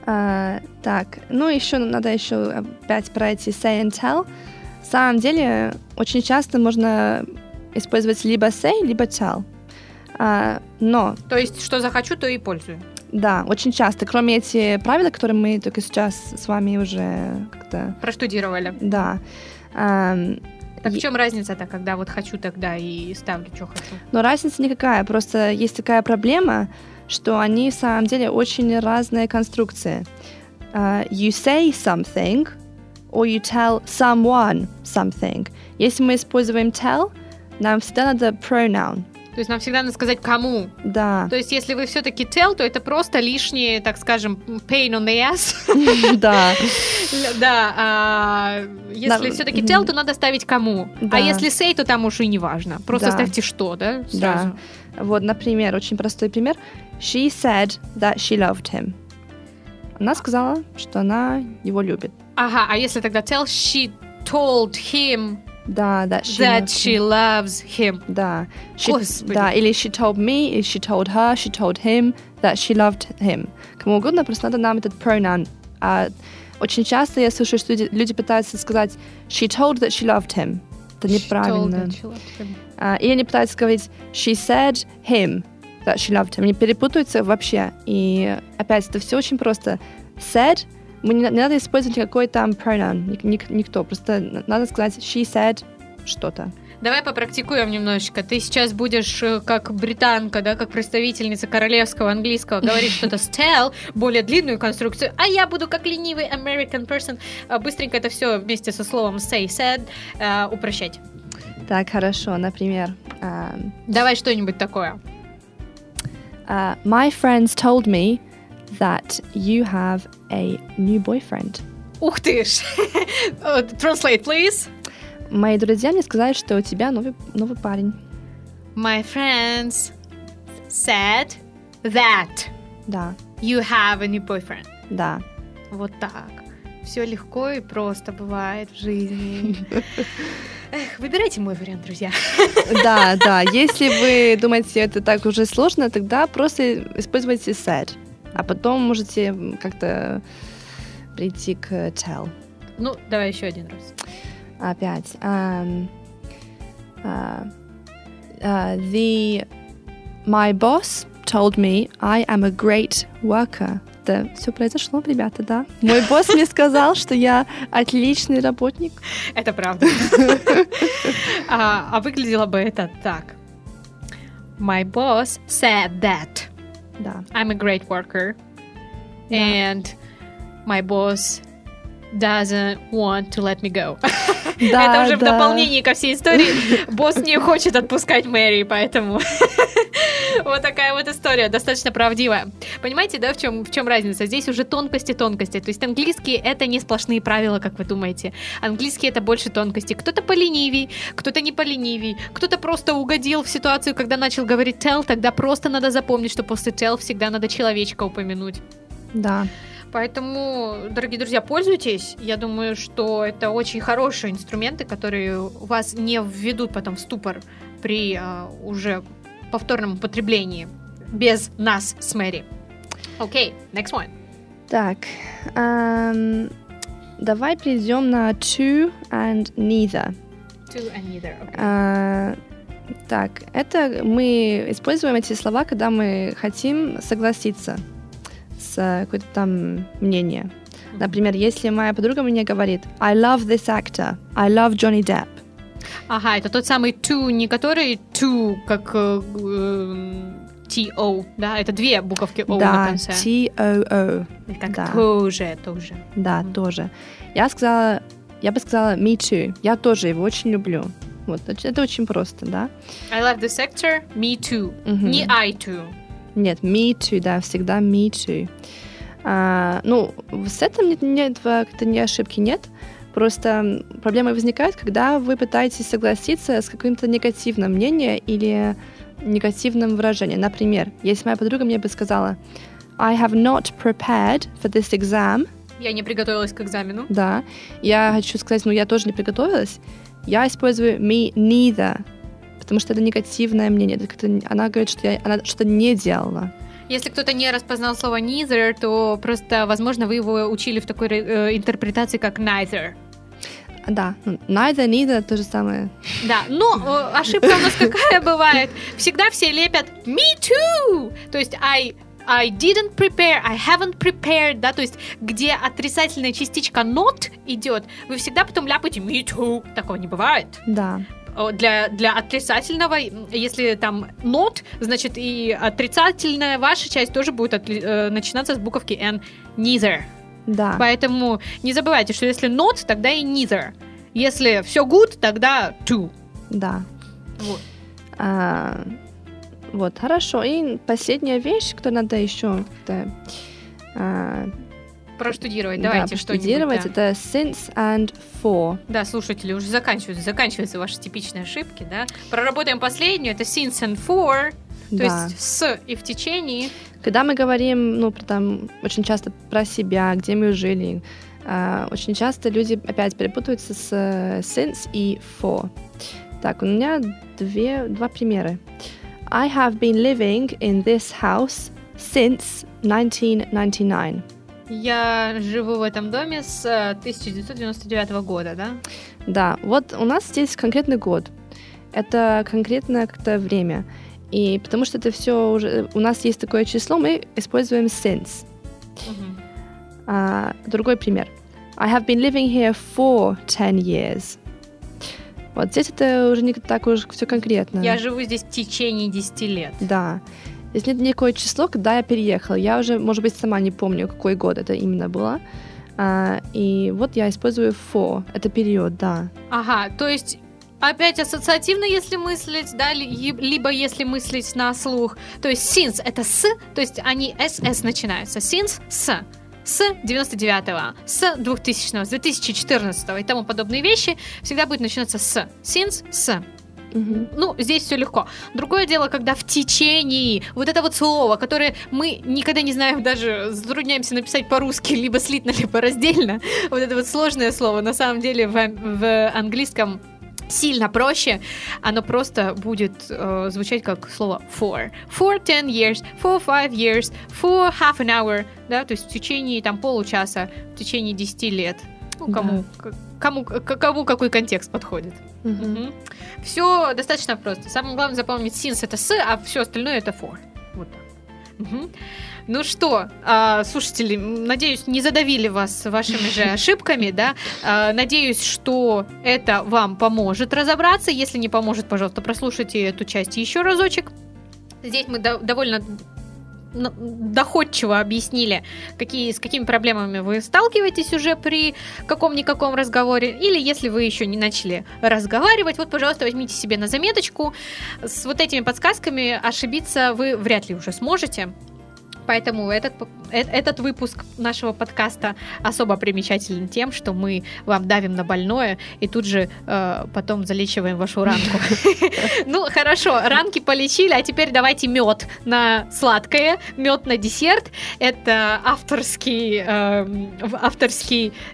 А, так, ну еще надо еще опять про эти say and tell. В самом деле, очень часто можно использовать либо say, либо tell. А, но... То есть, что захочу, то и пользую. Да, очень часто, кроме этих правил, которые мы только сейчас с вами уже как-то... Проштудировали. Да. Эм, так в чем е... разница-то, когда вот хочу тогда и ставлю, что хочу? Но разница никакая, просто есть такая проблема, что они в самом деле очень разные конструкции. Uh, you say something, or you tell someone something. Если мы используем tell, нам всегда надо pronoun. То есть нам всегда надо сказать кому. Да. То есть если вы все-таки tell, то это просто лишние, так скажем, pain on the ass. Да. Да. Если все-таки tell, то надо ставить кому. А если say, то там уже и не важно. Просто ставьте что, да? Да. Вот, например, очень простой пример. She said that she loved him. Она сказала, что она его любит. Ага, а если тогда tell, she told him... Да, да. She that loves she him. Loves him. Да. She, да. Или she told me, или she told her, she told him that she loved him. Кому угодно, просто надо нам этот pronoun. А очень часто я слышу, что люди, люди пытаются сказать she told that she loved him. Это неправильно. А, и они пытаются говорить she said him that she loved him. Они перепутаются вообще. И опять, это все очень просто. Said... Мы не, не надо использовать никакой там pronoun, ник, никто, просто надо сказать she said что-то. Давай попрактикуем немножечко. Ты сейчас будешь как британка, да, как представительница королевского английского говорить что-то с tell, более длинную конструкцию, а я буду как ленивый American person быстренько это все вместе со словом say, said упрощать. Так, хорошо, например. Um, Давай что-нибудь такое. Uh, my friends told me that you have a new boyfriend. Ух ты ж! Translate, please. Мои друзья мне сказали, что у тебя новый, новый парень. My friends said that да. you have a new boyfriend. Да. Вот так. Все легко и просто бывает в жизни. Эх, выбирайте мой вариант, друзья. Да, да. Если вы думаете, это так уже сложно, тогда просто используйте said. А потом можете как-то прийти к tell. Ну, давай еще один раз. Опять. Um, uh, uh, the my boss told me I am a great worker. Да, все произошло, ребята, да. Мой босс мне сказал, что я отличный работник. Это правда. А выглядело бы это так. My boss said that. Да. I'm a great worker, да. And my boss doesn't want to let me go. Да, это уже да. в дополнение ко всей истории. Босс не хочет отпускать Мэри, поэтому Вот такая вот история, достаточно правдивая. Понимаете, да, в чем, в чем разница? Здесь уже тонкости-тонкости. То есть английский — это не сплошные правила, как вы думаете. Английский — это больше тонкости. Кто-то поленивей, кто-то не поленивей, кто-то просто угодил в ситуацию, когда начал говорить tell, тогда просто надо запомнить, что после tell всегда надо человечка упомянуть. Да. Поэтому, дорогие друзья, пользуйтесь. Я думаю, что это очень хорошие инструменты, которые вас не введут потом в ступор при а, уже повторном употреблении без нас с Мэри. Окей, okay, next one. Так, um, давай перейдем на to and neither. To and neither, okay. uh, Так, это мы используем эти слова, когда мы хотим согласиться с какое-то там мнение. Например, если моя подруга мне говорит I love this actor, I love Johnny Depp. Ага, это тот самый to, не который to, как э, ти о, да? Это две буковки O, да, на конце. Да, ти о о. Как да. тоже, тоже. Да, mm-hmm. тоже. Я сказала, я бы сказала me too, я тоже его очень люблю. Вот, это очень просто, да? I love this actor, me too, mm-hmm. не I too. Нет, me too, да, всегда me too. А, ну, с этим нет, нет как-то ни ошибки нет. Просто проблемы возникают, когда вы пытаетесь согласиться с каким-то негативным мнением или негативным выражением. Например, если моя подруга мне бы сказала I have not prepared for this exam. Я не приготовилась к экзамену. Да. Я хочу сказать, ну, я тоже не приготовилась. Я использую me neither. Потому что это негативное мнение. Она говорит, что я, она что-то не делала. Если кто-то не распознал слово neither, то просто, возможно, вы его учили в такой э, интерпретации, как neither. Да, neither, neither, то же самое. Да, но ошибка у нас какая бывает? Всегда все лепят me too, то есть I... I didn't prepare, I haven't prepared, да, то есть, где отрицательная частичка not идет, вы всегда потом ляпаете me too, такого не бывает. Да. Для, для отрицательного, если там not, значит и отрицательная ваша часть тоже будет отли- начинаться с буковки N, neither. Да. Поэтому не забывайте, что если not, тогда и neither. Если все good, тогда too. Да. Вот. А- Вот, хорошо. И последняя вещь, которую надо еще да, а, проштудировать. Давайте да, проштудировать, что-нибудь. Да. Это since and for. Да, слушатели, уже заканчиваются, заканчиваются ваши типичные ошибки, да? Проработаем последнюю. Это since and for, то да. есть с и в течение. Когда мы говорим, ну, там, очень часто про себя, где мы жили, а, очень часто люди опять перепутаются с since и for. Так, у меня две, два примера. I have been living in this house since nineteen ninety-nine. Я живу в этом доме с тысяча девятьсот девяносто девятого года, да? Да, вот у нас здесь конкретный год. Это конкретное как-то время. И потому что это все уже... У нас есть такое число, мы используем since. Uh-huh. А, другой пример. I have been living here for ten years. Вот здесь это уже не так уж все конкретно. Я живу здесь в течение десять лет. Да. Здесь нет никакое число, когда я переехала. Я уже, может быть, сама не помню, какой год это именно было. А, и вот я использую for. Это период, да. Ага, то есть... Опять ассоциативно, если мыслить, да, либо если мыслить на слух. То есть since — это с, то есть они эс эс начинаются. Since — с. С девяносто девятого, с двухтысячного, с две тысячи четырнадцатого и тому подобные вещи всегда будет начинаться с. Since, с. Mm-hmm. Ну, здесь все легко. Другое дело, когда в течение, вот это вот слово, которое мы никогда не знаем, даже затрудняемся написать по-русски, либо слитно, либо раздельно. Вот это вот сложное слово, на самом деле в, в английском сильно проще, оно просто будет э, звучать как слово for. For ten years, for five years, for half an hour, да, то есть в течение там получаса, в течение десять лет. Ну, кому, да. к- кому, к- кому какой контекст подходит. Mm-hmm. Угу. Все достаточно просто. Самое главное запомнить since — это с, а все остальное — это for. Вот так. Угу. Ну что, слушатели, надеюсь, не задавили вас вашими же ошибками, да? Надеюсь, что это вам поможет разобраться. Если не поможет, пожалуйста, прослушайте эту часть еще разочек. Здесь мы довольно доходчиво объяснили, какие, с какими проблемами вы сталкиваетесь уже при каком-никаком разговоре, или если вы еще не начали разговаривать, вот, пожалуйста, возьмите себе на заметочку. С вот этими подсказками ошибиться вы вряд ли уже сможете. Поэтому этот, этот выпуск нашего подкаста особо примечателен тем, что мы вам давим на больное и тут же э, потом залечиваем вашу ранку. Ну, хорошо, ранки полечили, а теперь давайте мед на сладкое, мед на десерт. Это авторский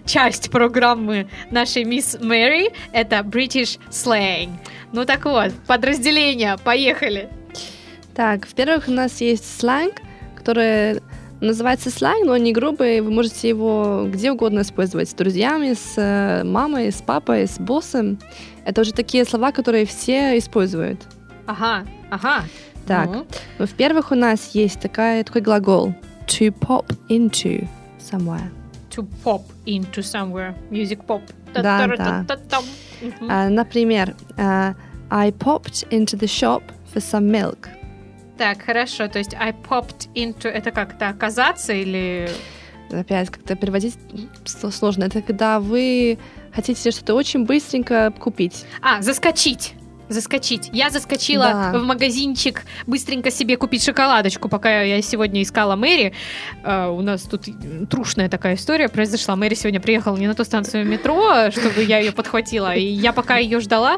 часть программы нашей мисс Мэри. Это British Slang. Ну так вот, подразделения, поехали. Так, во-первых, у нас есть сленг, который называется сленг, но он не грубый, вы можете его где угодно использовать, с друзьями, с мамой, с папой, с боссом. Это уже такие слова, которые все используют. Ага, ага. Так, ну. Во-первых, у нас есть такая, такой глагол to pop into somewhere. To pop into somewhere, music pop. Да, да. Uh, например, uh, I popped into the shop for some milk. Так, хорошо, то есть I popped into... Это как-то оказаться или... Опять, как-то переводить сложно. Это когда вы хотите что-то очень быстренько купить. А, заскочить. Заскочить. Я заскочила да. в магазинчик быстренько себе купить шоколадочку, пока я сегодня искала Мэри. Uh, у нас тут трушная такая история произошла. Мэри сегодня приехала не на ту станцию метро, чтобы я ее подхватила. И я пока ее ждала.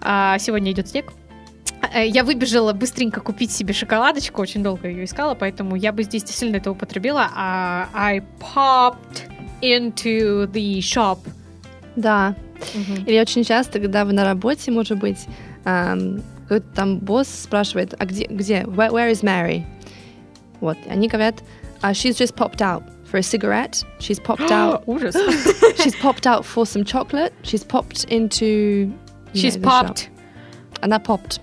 Uh, сегодня идет снег. Я выбежала быстренько купить себе шоколадочку, очень долго ее искала, поэтому я бы здесь сильно это употребила. Uh, I popped into the shop. Да. Mm-hmm. Или очень часто, когда вы на работе, может быть, um, какой-то там босс спрашивает, а где, где? Where, where is Mary? Вот. Они говорят, uh, she's just popped out for a cigarette. She's popped out. Ужас. She's popped out for some chocolate. She's popped into... She's know, popped. Shop. Она popped.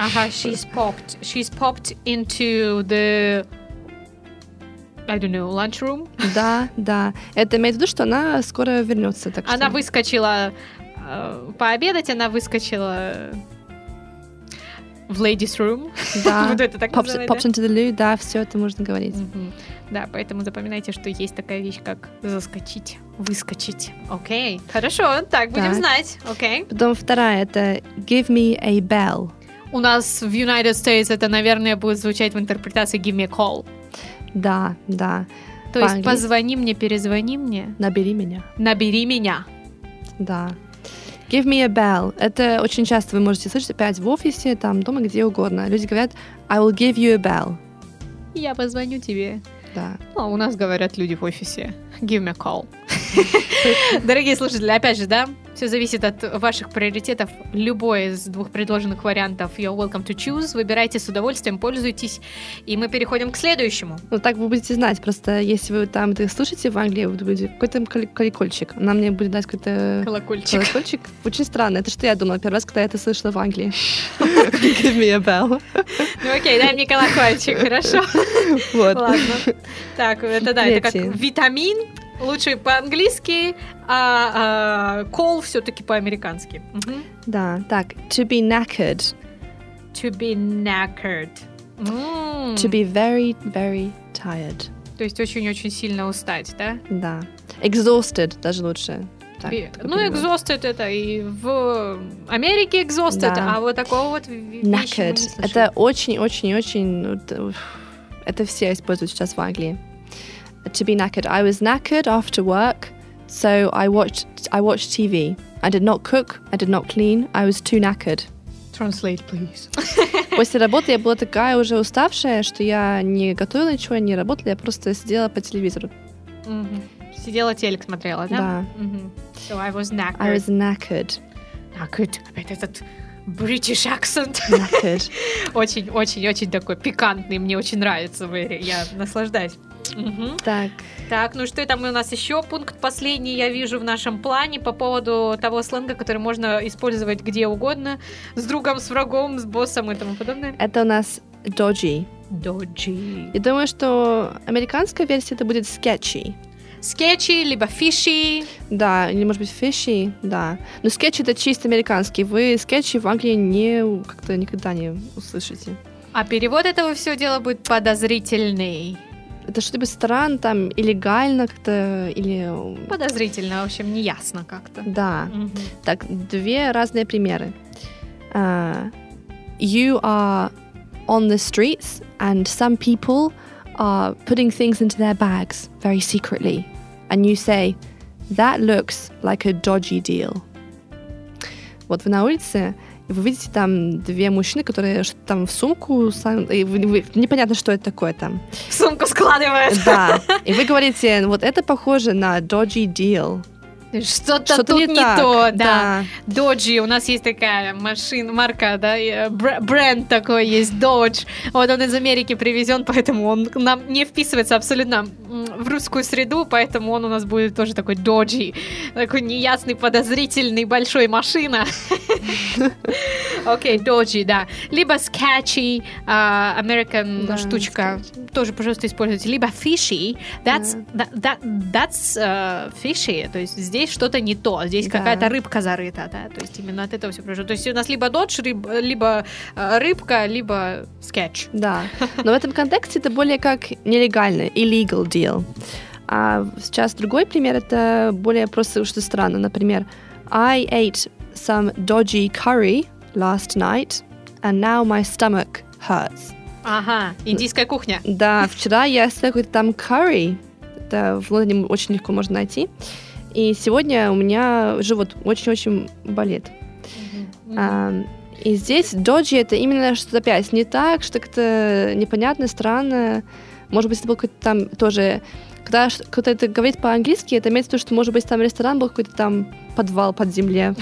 Ага, she's popped. She's popped into the, I don't know, lunchroom. Да, да. Это имеет в виду, что она скоро вернется. Так она что... выскочила э, пообедать, она выскочила в ladies' room. Да. Вот это так Pops, называют, popped да? into the loo, да, все это можно говорить. Mm-hmm. Да, поэтому запоминайте, что есть такая вещь, как заскочить, выскочить. Окей, okay. Хорошо, так, будем так. знать. Окей. Okay. Потом вторая, это give me a bell. У нас в United States это, наверное, будет звучать в интерпретации give me a call. Да, да. То есть позвони мне, перезвони мне. Набери меня. Набери меня. Да. Give me a bell. Это очень часто вы можете слышать опять в офисе, там, дома, где угодно. Люди говорят I will give you a bell. Я позвоню тебе. Да. Ну, у нас говорят люди в офисе give me a call. Дорогие слушатели, опять же, да? Все зависит от ваших приоритетов. Любой из двух предложенных вариантов you're welcome to choose. Выбирайте с удовольствием, пользуйтесь. И мы переходим к следующему. Ну, так вы будете знать. Просто если вы там это слушаете в Англии, вы думаете, какой там колокольчик. Она мне будет дать какой-то... Колокольчик. Колокольчик. Очень странно. Это что я думала первый раз, когда я это слышала в Англии. Give me a bell. Ну, окей, дай мне колокольчик, хорошо? Вот. Ладно. Так, это да, это как витамин. Лучше по-английски, а, а call все-таки по-американски. Mm-hmm. Да, так, to be knackered. To be knackered. Mm. To be very, very tired. То есть очень-очень сильно устать, да? Да. Exhausted даже лучше. Так, be, ну, перевод. Exhausted это и в Америке exhausted, да. А вот такого вот... Knackered. Это очень-очень-очень... Это все используют сейчас в Англии. To be knackered. I was knackered after work, so I watched I watched T V. I did not cook, I did not clean, I was too knackered. Translate, please. После работы я была такая уже уставшая, что я не готовила ничего, не работала, я просто сидела по телевизору. Mm-hmm. Сидела, телек смотрела, да? Да. Mm-hmm. So I was knackered. I was knackered. Knackered. Опять этот British accent. Очень-очень-очень такой пикантный, мне очень нравится, Мэри, я наслаждаюсь. Угу. Так. Так, ну что там у нас еще? Пункт последний я вижу в нашем плане по поводу того сленга, который можно использовать где угодно. С другом, с врагом, с боссом и тому подобное. Это у нас dodgy. Dodgy. Я думаю, что американская версия это будет sketchy. Sketchy, либо fishy. Да, или может быть fishy, да. Но sketchy это чисто американский. Вы sketchy в Англии не, как-то никогда не услышите. А перевод этого всего дела будет подозрительный. Это что-то без стран, там, иллегально как-то, или... Подозрительно, в общем, неясно как-то. Да. Угу. Так, две разные примеры. Uh, you are on the streets, and some people are putting things into their bags very secretly. And you say, that looks like a dodgy deal. Вот вы на улице... Вы видите там две мужчины, которые что-то там в сумку, и вы, вы, непонятно, что это такое там. В сумку складывают. Да. И вы говорите, вот это похоже на dodgy deal. Что-то, Что-то тут не, не то, да. да. Dodgy, у нас есть такая машина, марка, да, бренд такой есть, Dodge. Вот он из Америки привезен, поэтому он нам не вписывается абсолютно в русскую среду, поэтому он у нас будет тоже такой dodgy, такой неясный, подозрительный, большой машина. Окей, dodgy, да. Либо sketchy, American штучка, тоже, пожалуйста, используйте. Либо fishy, that's fishy, то есть здесь Здесь что-то не то, здесь да. какая-то рыбка зарыта, да, то есть именно от этого все произошло. То есть у нас либо додж, либо рыбка, либо скетч. Да, но в этом контексте это более как нелегальный, illegal deal. А сейчас другой пример, это более просто что странно, например, I ate some dodgy curry last night, and now my stomach hurts. Ага, индийская кухня. Да, вчера я ела какой-то там curry, это в Лондоне очень легко можно найти. И сегодня у меня живот очень-очень болит. Mm-hmm. А, и здесь dodgy — это именно что-то опять не так, что как-то непонятно, странно. Может быть, это был какой-то там тоже... Когда кто-то это говорит по-английски, это имеется в виду, что, может быть, там ресторан был какой-то там подвал под земле.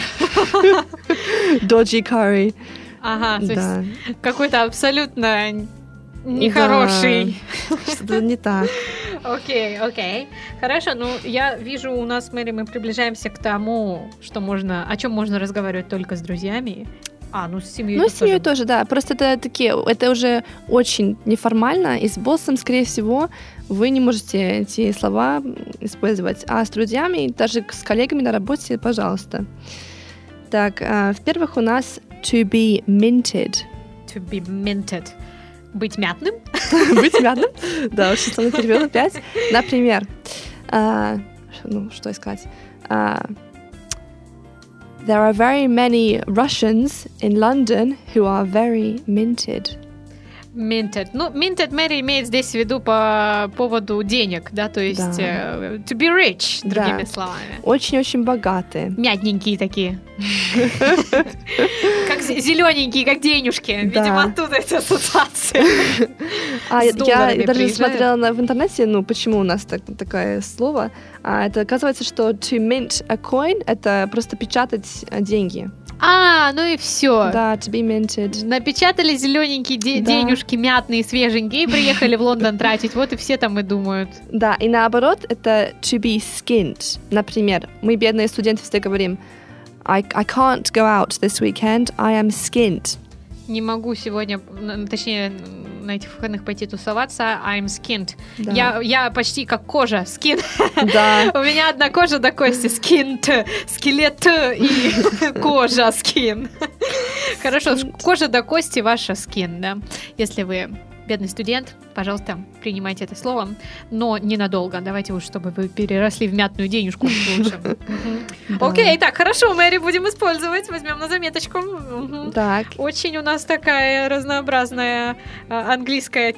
Dodgy curry. Ага, то есть какой-то абсолютно... Нехороший. Да, что-то не так. Окей, окей. Хорошо, ну я вижу, у нас, Мэри, мы приближаемся к тому, что можно, о чем можно разговаривать только с друзьями. А, ну с семьей. Ну, с семьей тоже, да. Просто это такие, это уже очень неформально, и с боссом, скорее всего, вы не можете эти слова использовать. А с друзьями, даже с коллегами на работе, пожалуйста. Так, в-первых, у нас to be minted. To be minted. Быть мятным. Быть мятным. Да, очень сложно перевел опять. Например, uh, ну, что искать? Uh, There are very many Russians in London who are very minted. Minted. Ну, minted, Мэри, имеет здесь в виду по поводу денег, да, то есть да. to be rich, другими да. словами. Очень-очень богатые. Мятненькие такие. Как зелененькие, как денежки. Видимо, оттуда эта ассоциация. Я даже смотрела в интернете, ну, почему у нас такое слово. Это оказывается, что to mint a coin — это просто печатать деньги. А, ну и все. Да, to be minted. Напечатали зелененькие де- да. денежки, мятные, свеженькие, и приехали в Лондон тратить. Вот и все там и думают. Да, и наоборот, это to be skinned. Например, мы, бедные студенты, всегда говорим I, I can't go out this weekend, I am skinned. Не могу сегодня, точнее, на этих выходных пойти тусоваться, I'm skinned. Да. Я, я почти как кожа, skin. Да. У меня одна кожа до кости, skinned, скелет и кожа, skin. Хорошо, кожа до кости ваша skin, да? Если вы бедный студент, пожалуйста, принимайте это слово, но ненадолго. Давайте уж, чтобы вы переросли в мятную денежку лучше. Окей, так, хорошо, Мэри, будем использовать, возьмем на заметочку. Так. Очень у нас такая разнообразная английская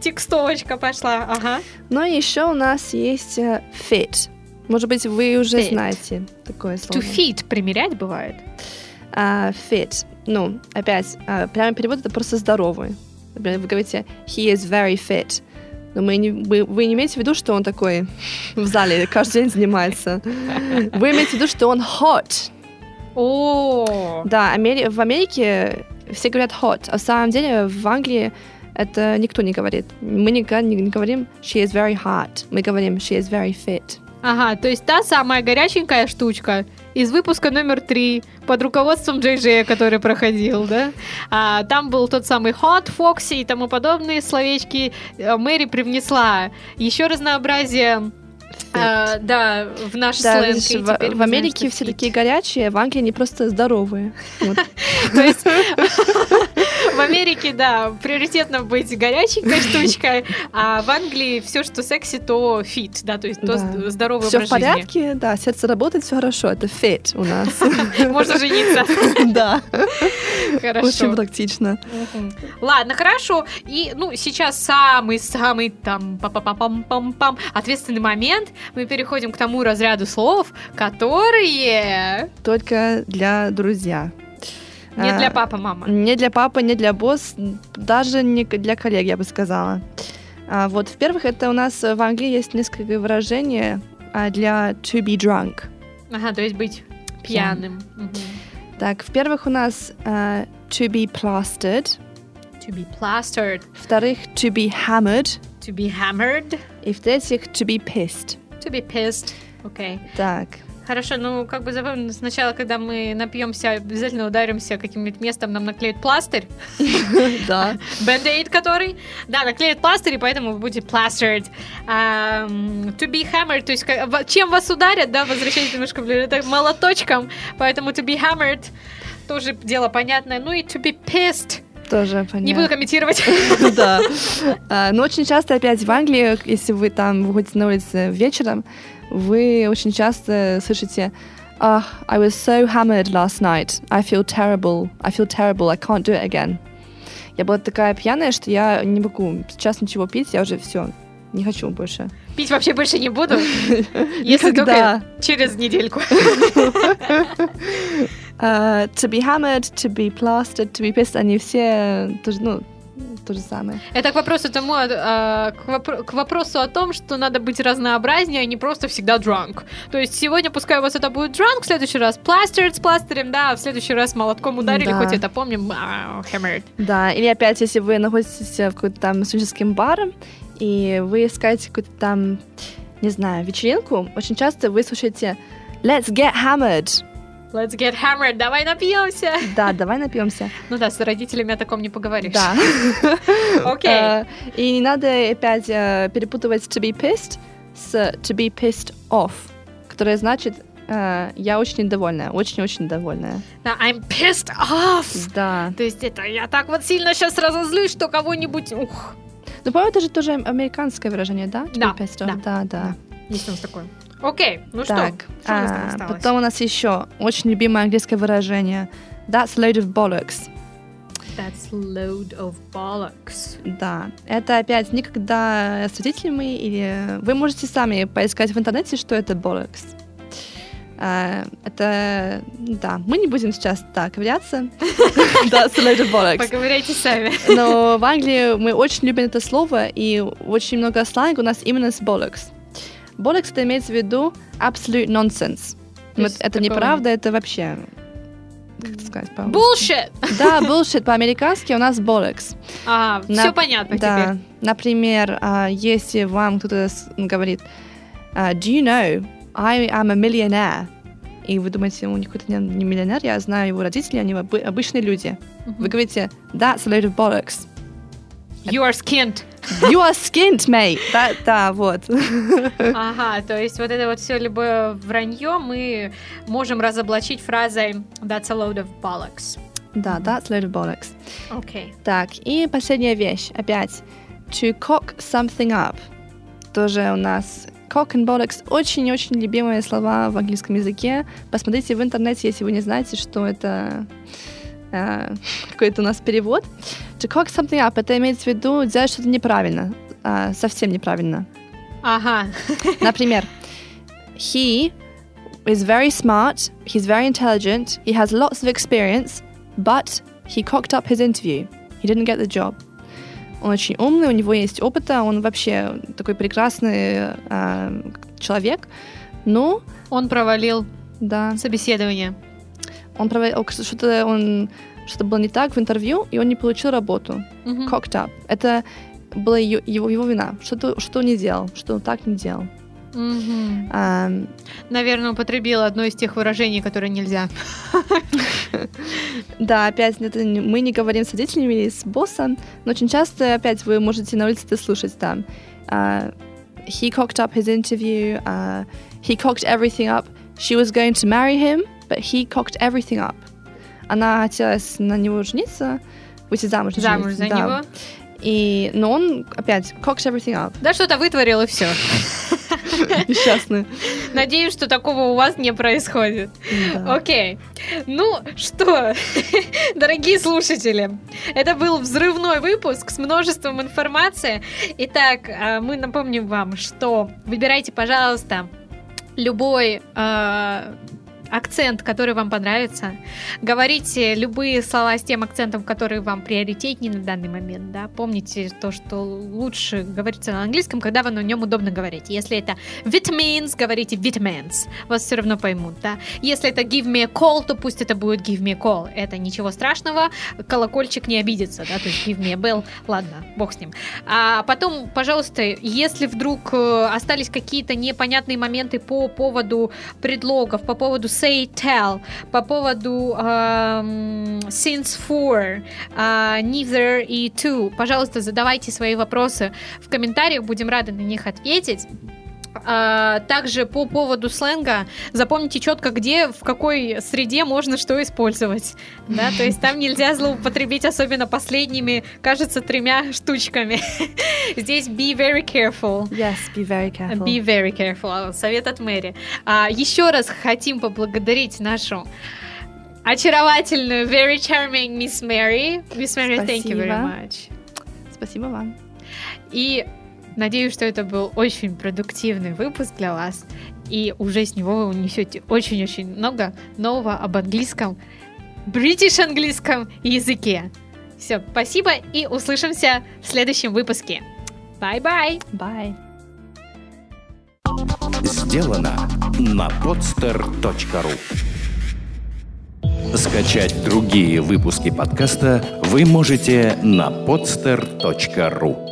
текстовочка пошла. Ага. Ну и еще у нас есть fit. Может быть, вы уже знаете такое слово. To fit примерять бывает. Fit. Ну, опять, прямой перевод — это просто здоровый. Например, вы говорите «he is very fit», но мы не, вы, вы не имеете в виду, что он такой в зале каждый день занимается. Вы имеете в виду, что он hot. О. Да, Амери- в Америке все говорят hot, а в самом деле в Англии это никто не говорит. Мы никогда не, не говорим «she is very hot», мы говорим «she is very fit». Ага, то есть та самая горяченькая штучка из выпуска номер три под руководством джей джей, который проходил, да? А, там был тот самый hot, foxy и тому подобные словечки. Мэри привнесла еще разнообразие а, да, в наш да, сленг. Видишь, в, в Америке знаем, все такие горячие, в Англии они просто здоровые. То есть в Америке, да, приоритетно быть горяченькой штучкой, а в Англии все, что секси, то fit, да, то есть то здоровый образ жизни. Все в порядке, да, сердце работает, все хорошо, это fit у нас. Можно жениться. Да. Хорошо. Очень практично. Ладно, хорошо. И, ну, сейчас самый-самый там пам-пам-пам-пам ответственный момент. Мы переходим к тому разряду слов, которые... Только для друзья. Не для папы, мама. Не для папы, не для босс, даже не для коллег, я бы сказала. Вот, во-первых, это у нас в Англии есть несколько выражений для to be drunk. Ага, то есть быть пьяным. Yeah. Угу. Так, во-первых, у нас uh, to be plastered. To be plastered. Во-вторых, to be hammered. To be hammered. И в-третьих, to be pissed. To be pissed. Окей. Okay. Так. Хорошо, ну, как бы запомним, сначала, когда мы напьемся, обязательно ударимся каким-нибудь местом, нам наклеят пластырь. Да. Band-aid который. Да, наклеят пластырь, и поэтому вы будете plastered. To be hammered, то есть чем вас ударят, да, возвращайтесь немножко молоточком, поэтому to be hammered тоже дело понятное. Ну и to be pissed. Тоже понятно. Не буду комментировать. Да. Но очень часто опять в Англии, если вы там выходите на улицу вечером, вы очень часто слышите oh, I was so hammered last night. I feel terrible. I feel terrible. I can't do it again. Я была такая пьяная, что я не могу сейчас ничего пить. Я уже все, не хочу больше. Пить вообще больше не буду? Если только через недельку. To be hammered, to be plastered, to be pissed. Они все тоже, ну... То же самое. Это к вопросу тому, а, к, вопро- к вопросу о том, что надо быть разнообразнее, а не просто всегда drunk. То есть сегодня, пускай у вас это будет drunk, в следующий раз plastered с пластырем, да, а в следующий раз молотком ударили, да. Хоть это помним, а, hammered. Да, или опять, если вы находитесь в какой-то там студенческом баре, и вы искаете какую-то там, не знаю, вечеринку, очень часто вы слушаете «Let's get hammered». Let's get hammered, давай напьемся. Да, давай напьемся. Ну да, с родителями о таком не поговоришь. Да. Окей. Okay. Uh, и не надо опять uh, перепутывать to be pissed с to be pissed off, которое значит uh, я очень недовольная, очень-очень довольная. Да, I'm pissed off. Да. То есть это я так вот сильно сейчас разозлюсь, что кого-нибудь... Ух. Ну, по-моему, это же тоже американское выражение, да? To да, be pissed off. Да, да, да. Есть у нас такое. Окей, okay, ну так, что? что а, у нас там потом у нас еще очень любимое английское выражение That's load of bollocks. That's load of bollocks. Да, это опять никогда с родителями или... Вы можете сами поискать в интернете, что это bollocks. Uh, это, да, мы не будем сейчас так ковыряться. That's a load of bollocks. Поковыряйте сами. Но в Англии мы очень любим это слово, и очень много сленга у нас именно с bollocks. Bollocks, это имеется в виду absolute nonsense. Это такого... неправда, это вообще... Как это сказать по-моему? Bullshit! Да, bullshit по-американски у нас bollocks. А, Нап... все понятно да. теперь. Например, если вам кто-то говорит Do you know I am a millionaire? И вы думаете, у них какой-то не миллионер, я знаю его родителей, они обычные люди. Uh-huh. Вы говорите That's a load of bollocks. You are skint. You are skint, mate. Да, да, вот. Ага, то есть вот это вот все любое вранье мы можем разоблачить фразой That's a load of bollocks. Да, that's a load of bollocks. Окей. Okay. Так, и последняя вещь, опять. To cock something up. Тоже у нас cock and bollocks очень-очень любимые слова в английском языке. Посмотрите в интернете, если вы не знаете, что это... Uh, какой-то у нас перевод. To cock something up, это имеется в виду делать что-то неправильно, uh, совсем неправильно. Ага. Например, he is very smart, he's very intelligent, he has lots of experience, but he cocked up his interview. He didn't get the job. Он очень умный, у него есть опыта, он вообще такой прекрасный uh, человек, но... Он провалил да. собеседование. Он провел, что-то, он, что-то было не так в интервью, и он не получил работу. Mm-hmm. Cocked up. Это была его, его, его вина. Что-то, что не делал, что так не делал. Mm-hmm. Um, Наверное, употребил одно из тех выражений, которые нельзя. Да, опять мы не говорим с родителями или с боссом, но очень часто опять вы можете на улице это слушать там. He cocked up his interview. Uh, he cocked everything up. She was going to marry him, but he cocked everything up. Она хотела на него жениться, выйти замуж. Замуж за да. него. И, но он опять cocked everything up. Да, что-то вытворил и все. Несчастный. Надеюсь, что такого у вас не происходит. Да. Окей. Ну что, дорогие слушатели, это был взрывной выпуск с множеством информации. Итак, мы напомним вам, что выбирайте, пожалуйста, любой э, акцент, который вам понравится. Говорите любые слова с тем акцентом, который вам приоритетнее на данный момент. Да? Помните то, что лучше говорится на английском, когда вы на нем удобно говорите. Если это vitamins, говорите vitamins. Вас все равно поймут. Да? Если это give me a call, то пусть это будет give me a call. Это ничего страшного. Колокольчик не обидится. Да? То есть give me a bell. Ладно, бог с ним. А потом, пожалуйста, если вдруг остались какие-то непонятные моменты по поводу предлогов, по поводу say, tell, по поводу um, since, for, uh, neither и to. Пожалуйста, задавайте свои вопросы в комментариях, будем рады на них ответить. Uh, также по поводу сленга запомните четко, где, в какой среде можно что использовать. Да, то есть там нельзя злоупотребить, особенно последними, кажется, тремя штучками. Здесь be very careful. Yes, be very careful. Be very careful. Совет от Мэри. Uh, еще раз хотим поблагодарить нашу очаровательную, very charming Miss Mary. Miss Mary, Спасибо. Thank you very much. Спасибо вам. И надеюсь, что это был очень продуктивный выпуск для вас, и уже с него вы унесете очень-очень много нового об английском, British английском языке. Все, спасибо, и услышимся в следующем выпуске. Bye-bye! Bye! Сделано на podster.ru. Скачать другие выпуски подкаста вы можете на podster.ru.